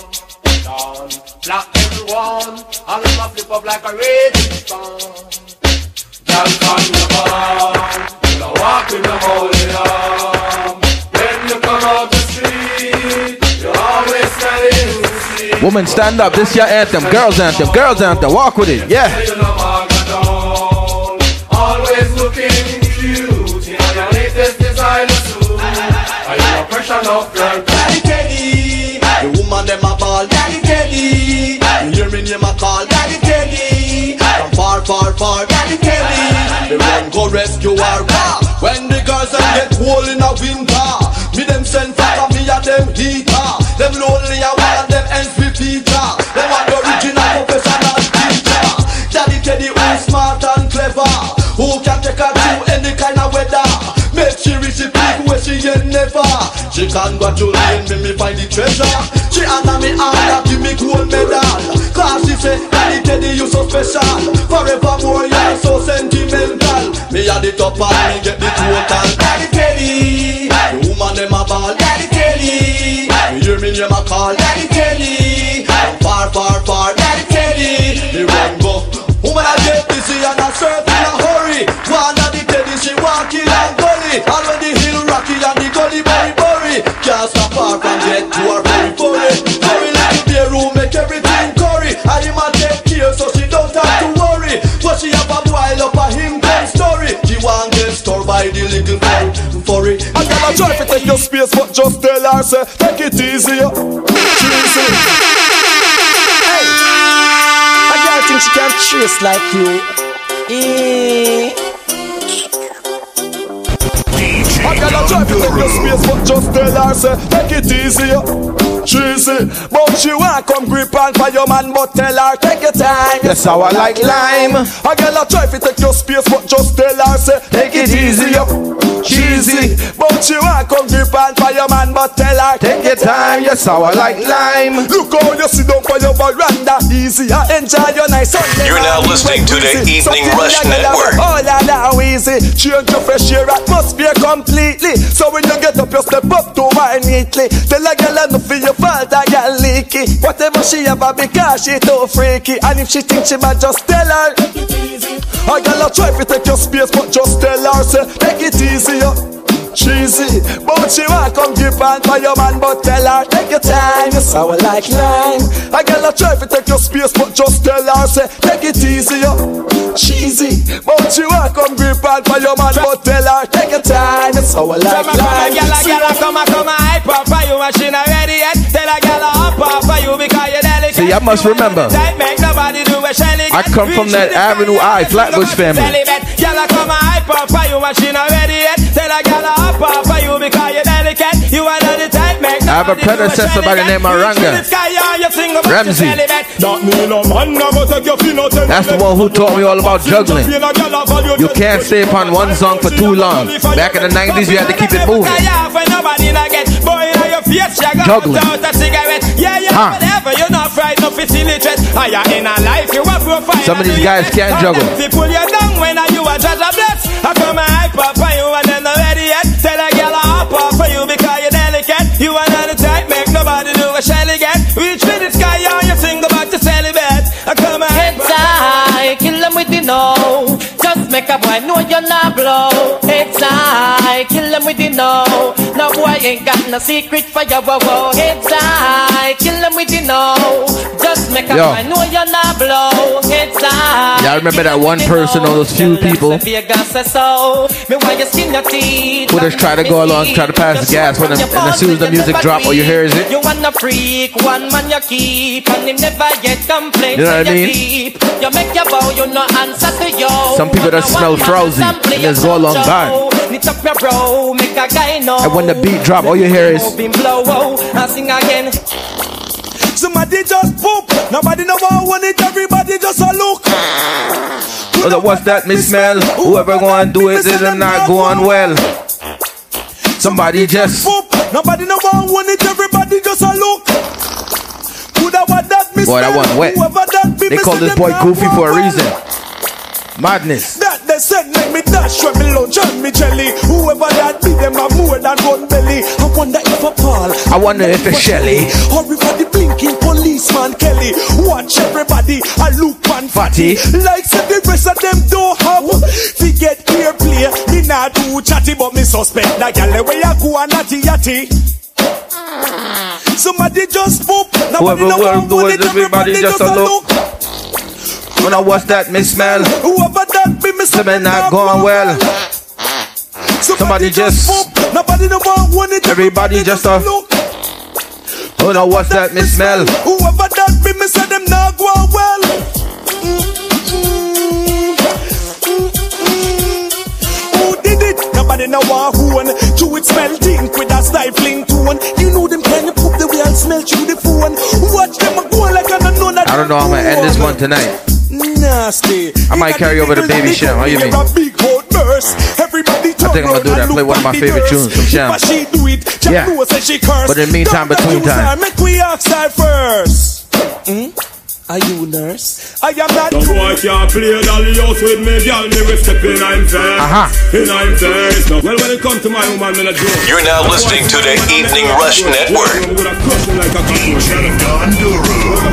Black everyone, all of my flip up like a raging storm. Y'all come to the bar. I walk with the holy arm. When you come out the street, you always standing in the street. Woman, stand up. This is your anthem. Girls anthem. Girls anthem. Walk with it. Yeah. Always looking cute in your latest designer suit. Are you a pressure of girl? Daddy Teddy. The woman them a ball. Daddy Teddy. You hear me name a call. Daddy Teddy. From far, far, far. Daddy Teddy. They won't go rescue her car. When the girls them get cold in a winter, me them send for me and them heater. Them lonely a one and them ends with Peter. Them are the original professional teacher. Daddy Teddy who's smart and clever, who can take her to any kind of weather. Make she reach the peak where she ain't never. She congratulate me, me find the treasure. She honor me and give me gold medal. Cause she say Daddy Teddy you so special. Forevermore you're so sentimental. Me at the top and me get the total. Daddy Teddy, the woman dem a ball. Daddy Teddy, you hear me name a call. Daddy Teddy, from far, far, far. Daddy Teddy, the run go. Woman a get busy and a surf in a hurry. One of the Teddy she walking and gully. And when the hill rocky and the gully bury bury, can't stop her from get to her very furry. Hurry like the beer room make everything curry. And him a take care so she don't have to worry. But she have a boil up a him. One get store by the little girl for it. I never try to take your space, but just tell her, say, take it easy. Easy. Hey, I gotta think she can't trace like you. I gotta try to take your space, but just tell her, say, take it easy. Cheesy. But she won't come grip on for your man, but tell her, take your time. Yes, how I like lime. I gotta try to take your space, but just tell her, say, take it easy up. Cheesy. But she won't come grip on for your man, but tell her, take your time. Yes, how I like lime. Look how you sit down for your veranda. Easy. I enjoy your nice Sunday. You're now listening to the Evening Rush Network. Oh, la la, easy. Change your fresh air atmosphere completely. So when you get up, you step up to mine neatly. Tell a girl I'm not for your fault, I got leaky. Whatever she ever because she too freaky. And if she thinks she might just tell her, take it easy. I gotta try to take your space, but just tell her, say, take it easy, yo. Cheesy. But she won't come give on for your man, but tell her, take your time. Yes, I will like lime. I gotta try to take your space, but just tell her, say, take it easy, yo. Cheesy. But she won't come grip on for your man, but tell her, take your time. That's how I like life. Come a hype up for you, and she not ready yet. Tell a girl up for you, because you're delicate. See, I must remember, I come from that Avenue I, Flatbush family. Girl, come a hype up for you, and she not ready yet. Tell a girl up for you, because you're delicate. You are not the type, make no I have a predecessor by the name of Ranga Ramsey. That's the one who taught me all about juggling. You can't stay upon one song for too long. Back in the 90s, you had to keep it moving. Juggling. Huh. Some of these guys can't juggle. You are not a type, make nobody do a shell again. We'll treat this guy on your single about to sell it. I come ahead, I kill them with the no. Just make a boy know you're not blow. It's I kill them with the no. No boy ain't got no secret for your woe. It's I kill them with the no. Just make a boy know you're not blow. It's I. Yeah, I remember that one person or those few people who just try to go along, try to pass the gas when and as soon as the music drops, all you hear is it. You want a freak, one man you keep, and him never get complaints. You know what I mean? You make your bow, you no answer to yo. Some people just smell frowsy and just go along by. And when the beat drop, all you hear is sing again. Somebody just poop. Nobody know how I want it. Everybody just a look. What's that, Miss Mel? Whoever gonna do it is not going well. Somebody just poop. Nobody know how I want it. Everybody just a look. Boy, that one wet. They call this boy Goofy for a reason. Madness. That they said make me dash when me lunch and me jelly. Whoever that be them have more than one belly. I wonder if a Paul. I wonder if a Shelly. Hurry for the blinking policeman Kelly. Watch everybody. I look and fatty. Like said the rest of them don't have. To get clear play. Me not too chatty but me suspect that gal way I go and natty yatty. Somebody just poop. Whoever will do it, everybody just a look. When I watch that, me smell. Whoever that be, me smell not going well. Somebody just poop. Nobody no one want it. Everybody just a look. When I watch that, me smell. Whoever that be, me say them not going well. Who did it? Nobody no one who and do it smell think with a stifling tone. You know them kind of poop the way I smell through the phone. Watch them go like I don't know that. I don't know how I'm gonna end this one tonight. Nasty. I might carry over the baby sham. How you mean? I think I'm gonna do that. Play one of my favorite tunes from Sham. Yeah. But in the meantime, between time. Make we outside first. Are you nurse? I am not. The boy can't play down the house with me, girl. Me with step in I'm fair. In I'm fair. Well, when it comes to my woman, I'm not doing. You're now listening to the Evening Rush Network. DJ Don Duro.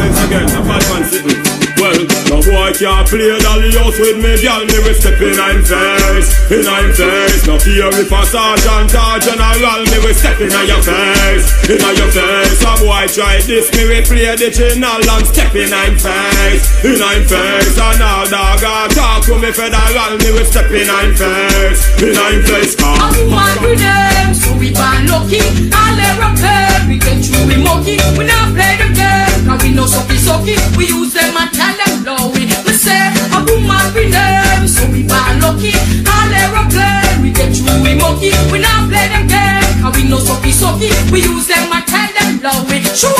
Well, the boy can't play down the house with me, girl. Me with step in I'm fair. In I'm fair. Not here if a sergeant general. Me with step in your face. In your face. A boy try this, me we play the channel and step in. In I'm first, and all dog I talk to me federal, me will step in I'm first, in I'm first. I want to them, so we ban lucky, all they're up there, we can chew me monkey, we not play them game, cause we know sucky, we use them and tell them low, we say, I want to them, so we ban lucky, all they're up there, we can chew me monkey, we not play them game, cause we know sucky, we use them and tell them low, we sure.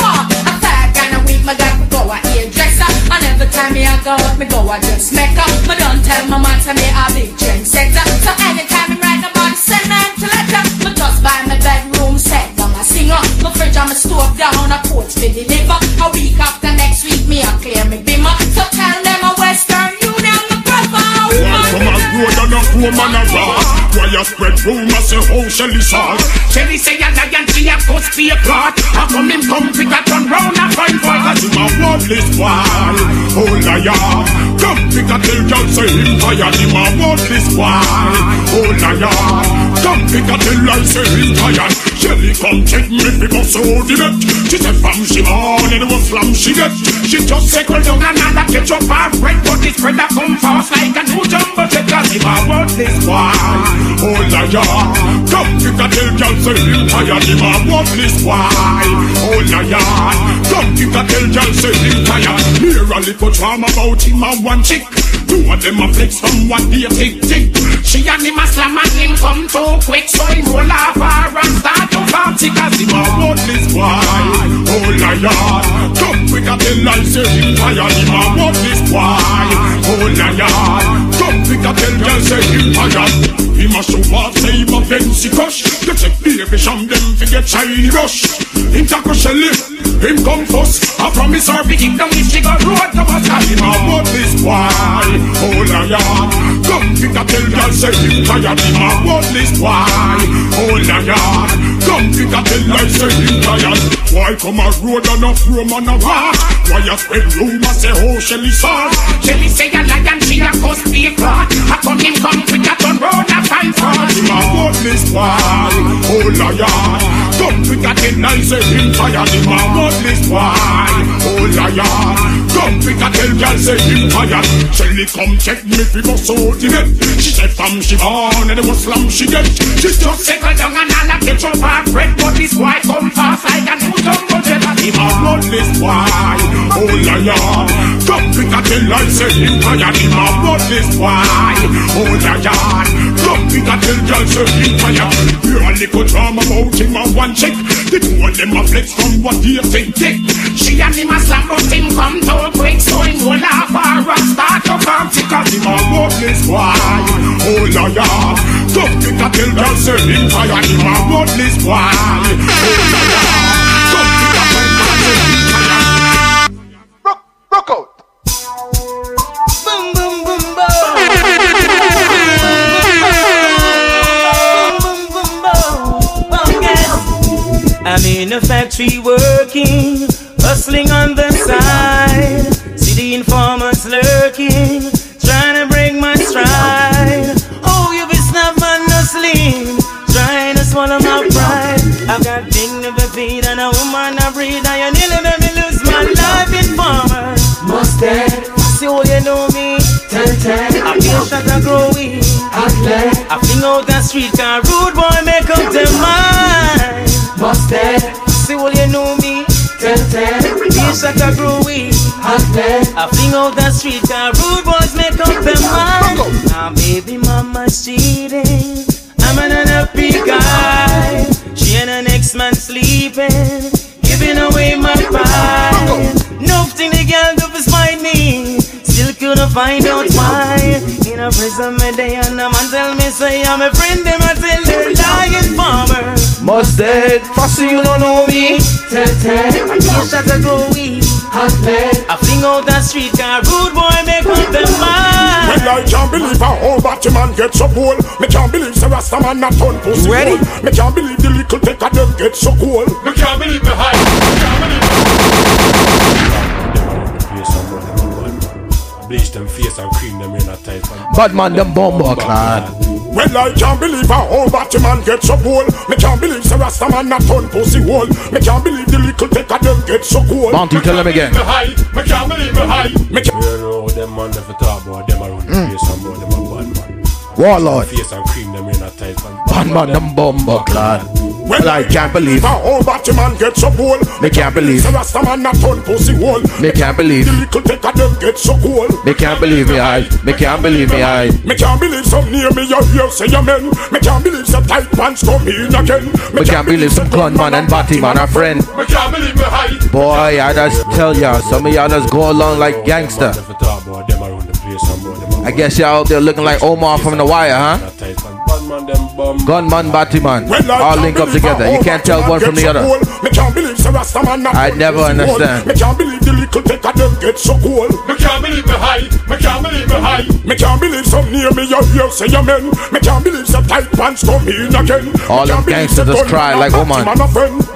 My dad go a hairdresser, and every time I go out, me go a dress maker. Me don't tell my man to me a big dream setter. So anytime I'm writing about the send me to letter. Me just buy my bedroom set, I'm a singer. My fridge and my stove down, a porch for deliver. A week after next week, me a clear me bimmer. So tell them a Western Union, my brother. From a road and a woman a rock. Why you spread rumors, say how Shelly saw. Shelly say a lion, she a ghost be a plot. How come him come pick a turn round and find for her? She's a worthless one, oh liar. Come pick a till girl, say him fire. She's a worthless one, oh liar. Come pick a till girl, say him fire. Shelly come check me because so direct. She said fam she on and it was flam she get. She just say well down another ketchup and bread. But this bread that come fast like a new jumbo checker. She's a worthless one, oh liar. Come pick a till girl, say him fire. She's a worthless one, oh liar. Come pick a till girl, say him fire. Here a little drama about him and one chick. Two of them a flex from one day tick tick. She and him a slam and him come too quick. So him roll off her and start to pop. She cause him a worthless one, liar. Come quicker than lightning fire. Him a want this boy. Oh liar. Come quicker than lightning fire. Him a show off, save a fancy crush. You take baby sham them fi get shiny rush. Him tackle Shelly, him come first. I promise her fi keep down this nigga road to us. Him a want this boy. Oh liar. Come quicker than lightning fire. Him a want this boy. Oh liar. Come quicker than lightning fire. Why come a road and a room and a war? Why a spread rumors say oh Shelly saw? Shelly say a lion, she a ghost be a fraud. I come him come quick a turn round a find fraud. Him a want this boy, oh liar. Come quick a ten and say him tired. Him a want this boy, oh liar. Come quick a tell girl say him tired. Shelly come check me if he was so timid. She said from she born and it was slam she get. She just settle down and all a get your back bread. But this boy come fast like a new. Him a want this boy, oh liar. Come quicker till I say him tired. Him a want this boy, oh liar. Come quicker till girl say him tired. Hear a little drama about him and one chick. The two of them a flex from what they think. She and him a slap but him come too quick. So him go laugh her and start to come ticker. Him a want this boy, oh liar. Come quicker till girl say him tired. Him a want this boy, oh liar. Rock out! Boom, boom, boom, boom! Boom, boom, boom, boom! I'm in a factory working, hustling on the side. See the informers lurking, trying to break my stride. Oh, you be snapping, hustling, trying to swallow my pride. I've got things to feed and a woman I breed. And you nearly made me lose my life, informer. Mustard, see all you know me. Ten. I feel shot and grow weak. I fling out the street car. Rude boy make up their mind. Mustard, see all you know me. Ten. I feel shot and grow weak. I fling out the street car. Rude boys make up their mind. Now baby mama's cheating. I'm an unhappy guy. She and her next man sleeping, giving away my pride. Nothing the girl do is find me. Still couldn't find out why. In a prison my day and a man tell me say I'm a friend them I tell they're lying farmer. Mustard, fussy you don't know me. Tell I can't shut the go weed. I fling out that street car, rude boy make up the man. Well I can't believe how old batty man gets so cool. Me can't believe Sarasta man not on pussy cool. Me can't believe the little take of them get so cool. Me can't believe the hype, me can't believe the bleach them face and cream them in a tight. Bad man them bomber clad. Well, I can't believe how old batty man gets so cool. Me can't believe Sarasta man not on pussy wall. Me can't believe the little take of them gets so cool. Bounty, tell them again. Me can't believe the hype. Me can't believe the hype. You know them man never talk about them around the place and bro, them a bad man. Warlord. Face and cream them in a tight man. Bad man, them bomber clad. Well, I can't believe how old batty man gets so cool. Me can't believe Sarasta man not on pussy wall. Me can't believe the little take of them gets so cool. Me can't believe me hype. Me can't believe me hype. Me can't believe some near me your here. Say amen. Me can't believe some tight pants come in again. Me can't believe some gunman and batty man are friend. Me can't believe me hide. Boy, I just tell ya, some of y'all just go along like gangster. I guess y'all out there looking like Omar from The Wire, huh? Gunman, batty man, all link up together. You can't tell one from the other. I never understand. Me can't believe the little take of them get so cool. Me can't believe me hide. Me can't believe me hide. Me can't believe some near me your here say amen. Me can't believe some tight pants come in again. All them gangsters just cry like woman. Me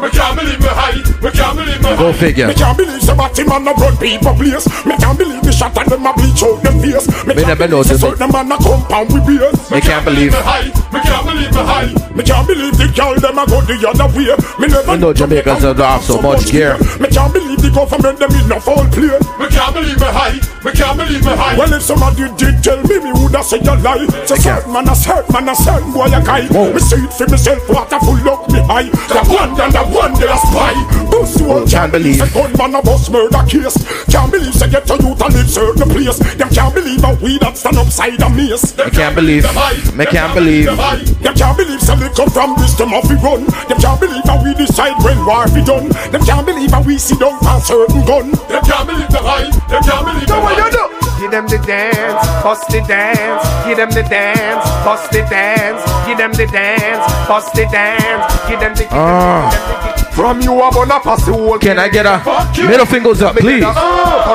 can't believe me hide. Me can't believe me hide. Go figure. Me can't believe some batty man a run people place. Me can't believe the shot and them a bleach out them face. Me never noticed. So the man a compound with beers. Me can't believe. Me can't believe me hide. Me can't believe the girl them a go the other way. Me never know Jamaicans have so much gear. Me can't believe. the government, them is no foul play. We can't believe me high, we can't believe me high. Well, if somebody did tell me, me woulda said a lie. So certain man a certain boy a guy. Me see it for myself, what a full look me high. The one and the one they a spy. Bust you all can't believe. A gunman a bust murder case. Can't believe say get to youth and live certain place. Them can't believe a we that stand upside a mace. Them can't believe, me can't believe. Them can't believe say we come from this to Muffy run. Them can't believe that we decide when war be done. Them can't believe that we see down a certain gun. Them can't believe the hype. Them can't believe the hype. Give them the dance, bust the dance. Give them the dance, bust the dance. Give them the dance, bust the dance. Give them the dance. From you up on a pass the whole. Can I get a middle fingers up, please? For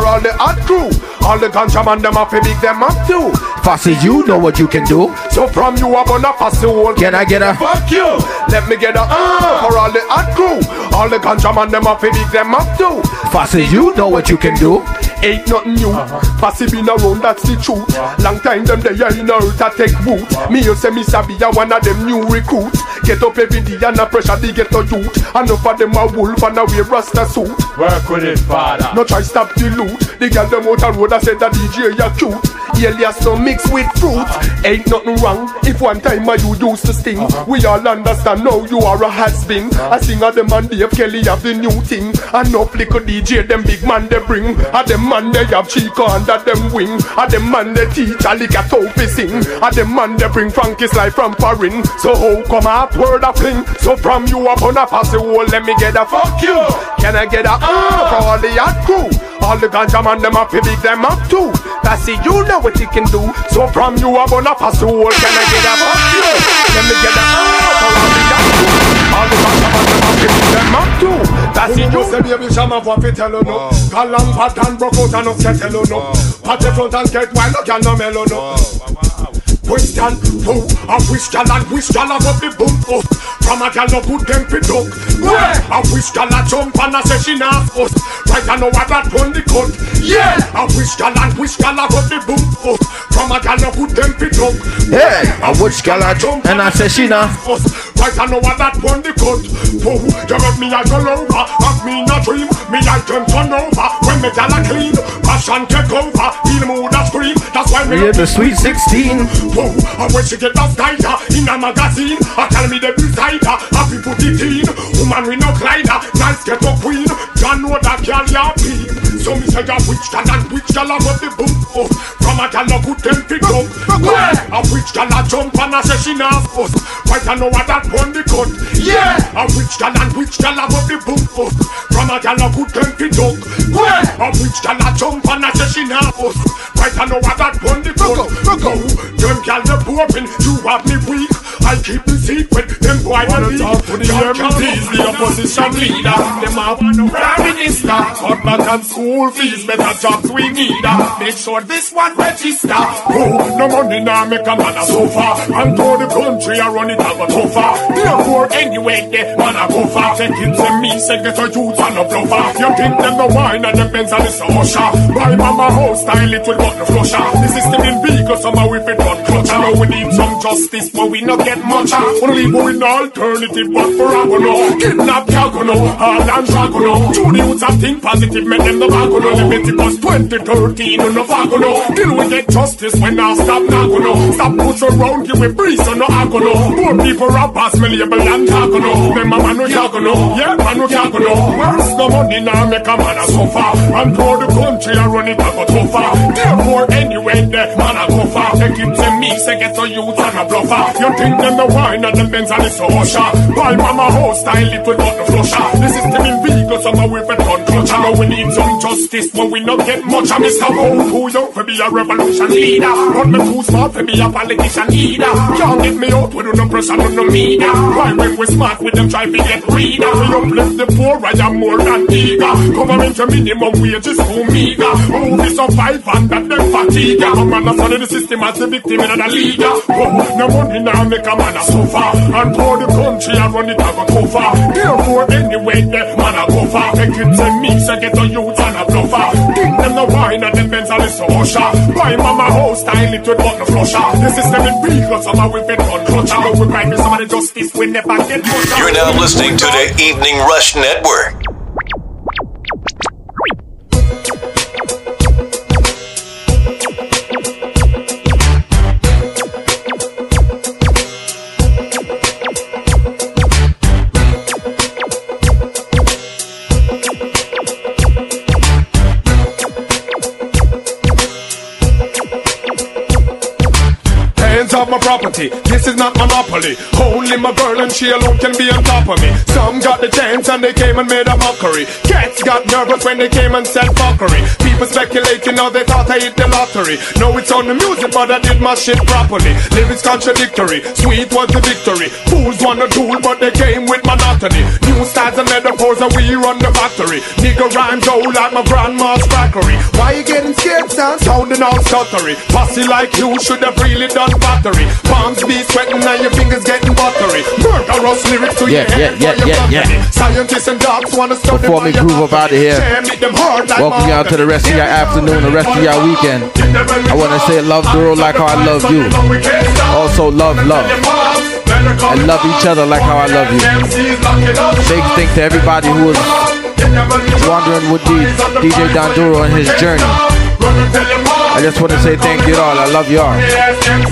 all the hot crew, all the ganja man them up and big them up too. Fossy, you know what you can do. So from you up on a pass the whole. Can I get a fuck you? Let me get a for all the hot crew, all the ganja man them up and big them up too. Fossy, you know what you can do. Ain't nothing new. Fossy been around, that's the truth. Long time them they are in a route to take root. Me you say me sabi ya one of them new recruits. Get up every day and a pressure they get to youth. And enough of them a wolf and a wear rasta suit. Work with it, father. No try stop the loot. They got them out the road and said that DJ ya cute. Alias no mix with fruit. Ain't nothing wrong if one time a you used to sting. We all understand now you are a has-been. I sing a them and Dave Kelly have the new thing. And no flicker DJ them big man they bring. A them man they have Chico under them wing. A them man they teach a lick a topi sing. A them man they bring Frankie's life from foreign. So how come up word a fling? So from you up on a pass the wall. Let me get a fuck you. Can I get a for all the hot crew? All the ganja man them up, big them up too. That's it, you know what you can do. So from you I'm gonna pass the whole. Can I get a fuck you? Let me get a for all the hot crew. All the ganja man them up, big them up too. That's it, you know. Say baby shama what we tell you no. Call and pat and broke out and upset tell you no. Pat the front and get wild, no can no mellow no. Question two, a wish gal a go be bump up. From a gal no good them pit up. A wish gal a jump and a say she not us. Right now I got run the cut. Yeah, a wish gal a go be bump up. From a gal no good them pit up. Yeah, a wish gal a jump and a say she not us. Right now I got run the cut. Oh, you make me a go over, have me in a dream. Me I jump turn over when me gal a clean. Passion take over, feel mood a scream. That's why me the sweet 16. Whoa, and when she get off tighter in a magazine, I tell me they build tighter, happy put it in. Woman we no glider, nice get a queen. John know that girl ya be. So me say a witch gal and witch gal a go the boom. Oh, from a gal no good them pick up. Yeah, a witch gal a jump and a say she not us. Right I know what that one the cut. Yeah, a witch gal and witch gal a go the boom. Oh, from a gal no good them pick up. Yeah, a witch gal a jump and a say she not us. Right I know what that one the cut. Go, them. Y'all the poopin', you have me weak. I keep the secret, them boy the league. He's the opposition leader. Them have no prime minister. Cut back on school fees, better jobs we need. Make sure this one register. Oh, no money now make a man a sofa. And all the country I run it have a tofa. Therefore anyway, they man a gofa. Checking them me, say get a youth and a bluffer. You think them the wine and the Benz and it's a usher. My mama house style it will not flusher. The system in vehicle somehow if it not. Now we need some justice, but we not get much. Only we no alternative, but for Agono. Kidnap Kagono, all and Dragono. To the youths I think positive, make them no Bagono. Limited us 2013, no Fagono. Till we get justice, when I stop Nagono. Stop push around, give me breeze, so no Agono. More people rappers, me label and Tagono. Them a man no Kagono, yeah, man no Kagono. Where's the money now, make a man a sofa. And throw the country, I run it back a tofa. Therefore, anyway, the man a gofa. They keep them me, say get to youth and a bluffer. You think them the wine and the Benz and it's a usher. Buy mama house style it will not flusher. The system in vehicle somehow we bet on clutcher. Now we need some justice but we not get much. I miss how who young for be a revolution leader. Not me too smart for be a politician either. Y'all get me out, we do no pressure on no media. Why when we smart with them try to get reader. We uplift the poor, I am more than eager. Government your minimum wages too meager. Who we survive and that them fatigue. I'm on the side of the system as the victim. Another leader, oh, no money now make a man a sofa. And for the country I run it have a cover. Therefore anyway the man a cover. Take it to me, so get a youth and a bluffer. Give them the wine and the Benz and it's a usher. Buy mama house style it with on the flusher. The system in vehicle somehow we fit on clutcher. Now we grind with some of the justice we never get much. You're now listening to the Evening Rush Network. my property. This is not monopoly. Only my girl and she alone can be on top of me. Some got the chance and they came and made a mockery. Cats got nervous when they came and said fuckery. People speculating now they thought I hit the lottery. No, it's on the music, but I did my shit properly. Lyrics contradictory, sweet was the victory. Fools want a tool, but they came with monotony. New styles and metaphors and we run the factory. Nigga rhymes old like my grandma's crackery. Why you getting scared, son? Sounding all stuttery. Posse like you should have really done battery. Palms be sweating and your fingers getting buttery. Murderous lyrics to your head for your company. Scientists and dogs want to study. Before me groove up out of here, welcome y'all to the rest of your afternoon, the rest of your weekend. I want to say love Duro like how I love you. Also love and love each other like how I love you. Big thanks to everybody who is wandering with DJ Don Duro on his journey. I just want to say thank you all. I love y'all.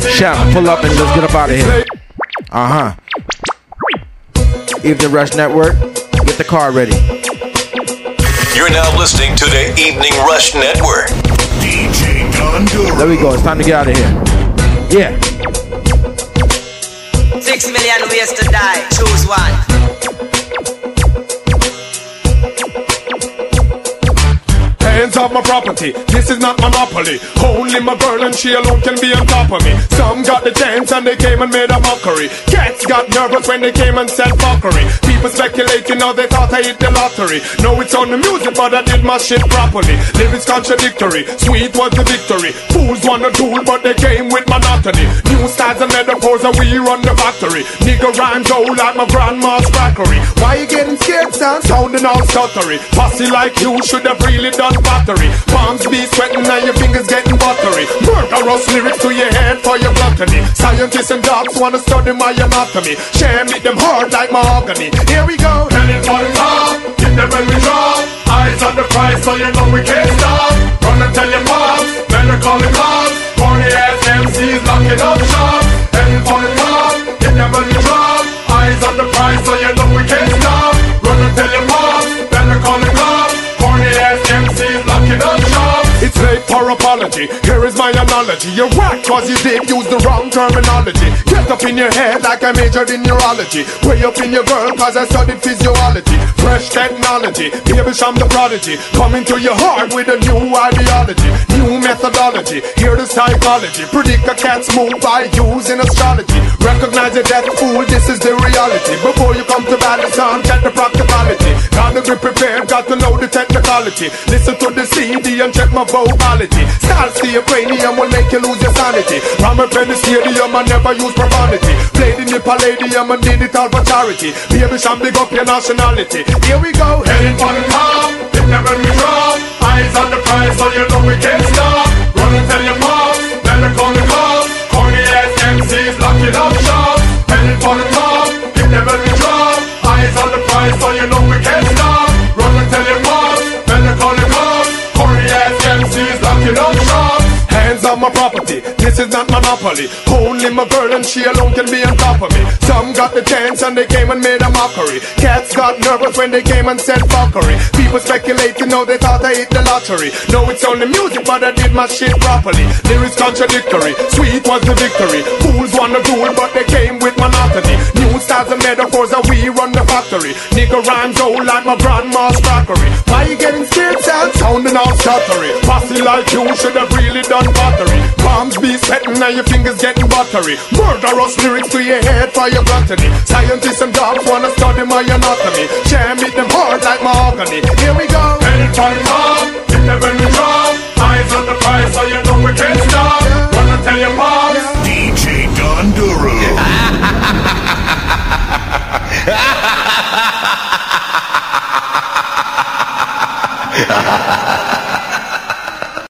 Chef, pull up and let's get up out of here. Evening Rush Network, get the car ready. You're now listening to the Evening Rush Network. DJ Don Duro. There we go. It's time to get out of here. Yeah. 6 million ways to die. Choose one. Hands off my property, this is not monopoly. Only my girl and she alone can be on top of me. Some got the chance and they came and made a mockery. Cats got nervous when they came and said fuckery. People speculating now they thought I hit the lottery. No, it's on the music, but I did my shit properly. Lyrics contradictory, sweet was the victory. Fools want a tool, but they came with monotony. New styles and metaphors and we run the factory. Nigga rhymes old like my grandma's crackery. Why you getting scared, son? Sounding all stuttery. Posse like you should have really done battery. Palms be sweating and your fingers getting buttery. Murderous lyrics to your head for your gluttony. Scientists and dogs wanna study my anatomy. Share me them hard like mahogany. Here we go. Tell it for the top, get them when we drop. Eyes on the prize so you know we can't stop. Run and tell your pops, better call the cops. Corny ass MCs locking up shop. Tell it for the top, get them when we drop. Eyes on the prize so you know we can't stop. Run and tell your pops, better call the cops. Corny ass MCs locking up shop. It's late for apology, here is my analogy. You're whack cause you did use the wrong terminology. Get up in your head like I majored in neurology. Way up in your girl cause I studied physiology. Fresh technology, baby I'm the prodigy. Coming to your heart with a new ideology. New methodology, here is psychology. Predict a cat's move by using astrology. Recognize your death fool, this is the reality. Before you come to balance, check the practicality. Gotta be prepared, got to know the technicality. Listen to the CD and check my vocality. Styles to your cranium will make you lose your sanity. Ram a penicillium, I never use profanity. Played in the palladium and did it all for charity. Baby, shall big up your nationality. Here we go. Heading for the top, it never we drop. Eyes on the prize so you know we can't stop. Run and tell your moms, better call the cops. Corny ass MCs locking up shop. Heading for the top, it never we drop. Eyes on the prize so you know we can't stop. Run and tell your moms, better call the cops. Hands on my property, this is not monopoly. Only my girl and she alone can be on top of me. Some got the chance and they came and made a mockery. Cats got nervous when they came and said fuckery. People speculating now they thought I hit the lottery. No, it's only music, but I did my shit properly. Lyrics contradictory, sweet was the victory. Fools won the duel, but they came with monotony. New styles and metaphors and we run the factory. Nigga rhymes old like my grandma's crackery. Why you getting scared, sound? Sounding all stuttery. Posse like you should have really done battery. Palms be sweating and your fingers getting buttery. Murderous lyrics to your head for your gluttony. Scientists and dogs wanna study my anatomy. Jam it them hard like mahogany. Here we go. Heading for the top, hit them when we drop. Eyes on the prize so you know we can't stop. Wanna tell your moms, DJ Don Duro.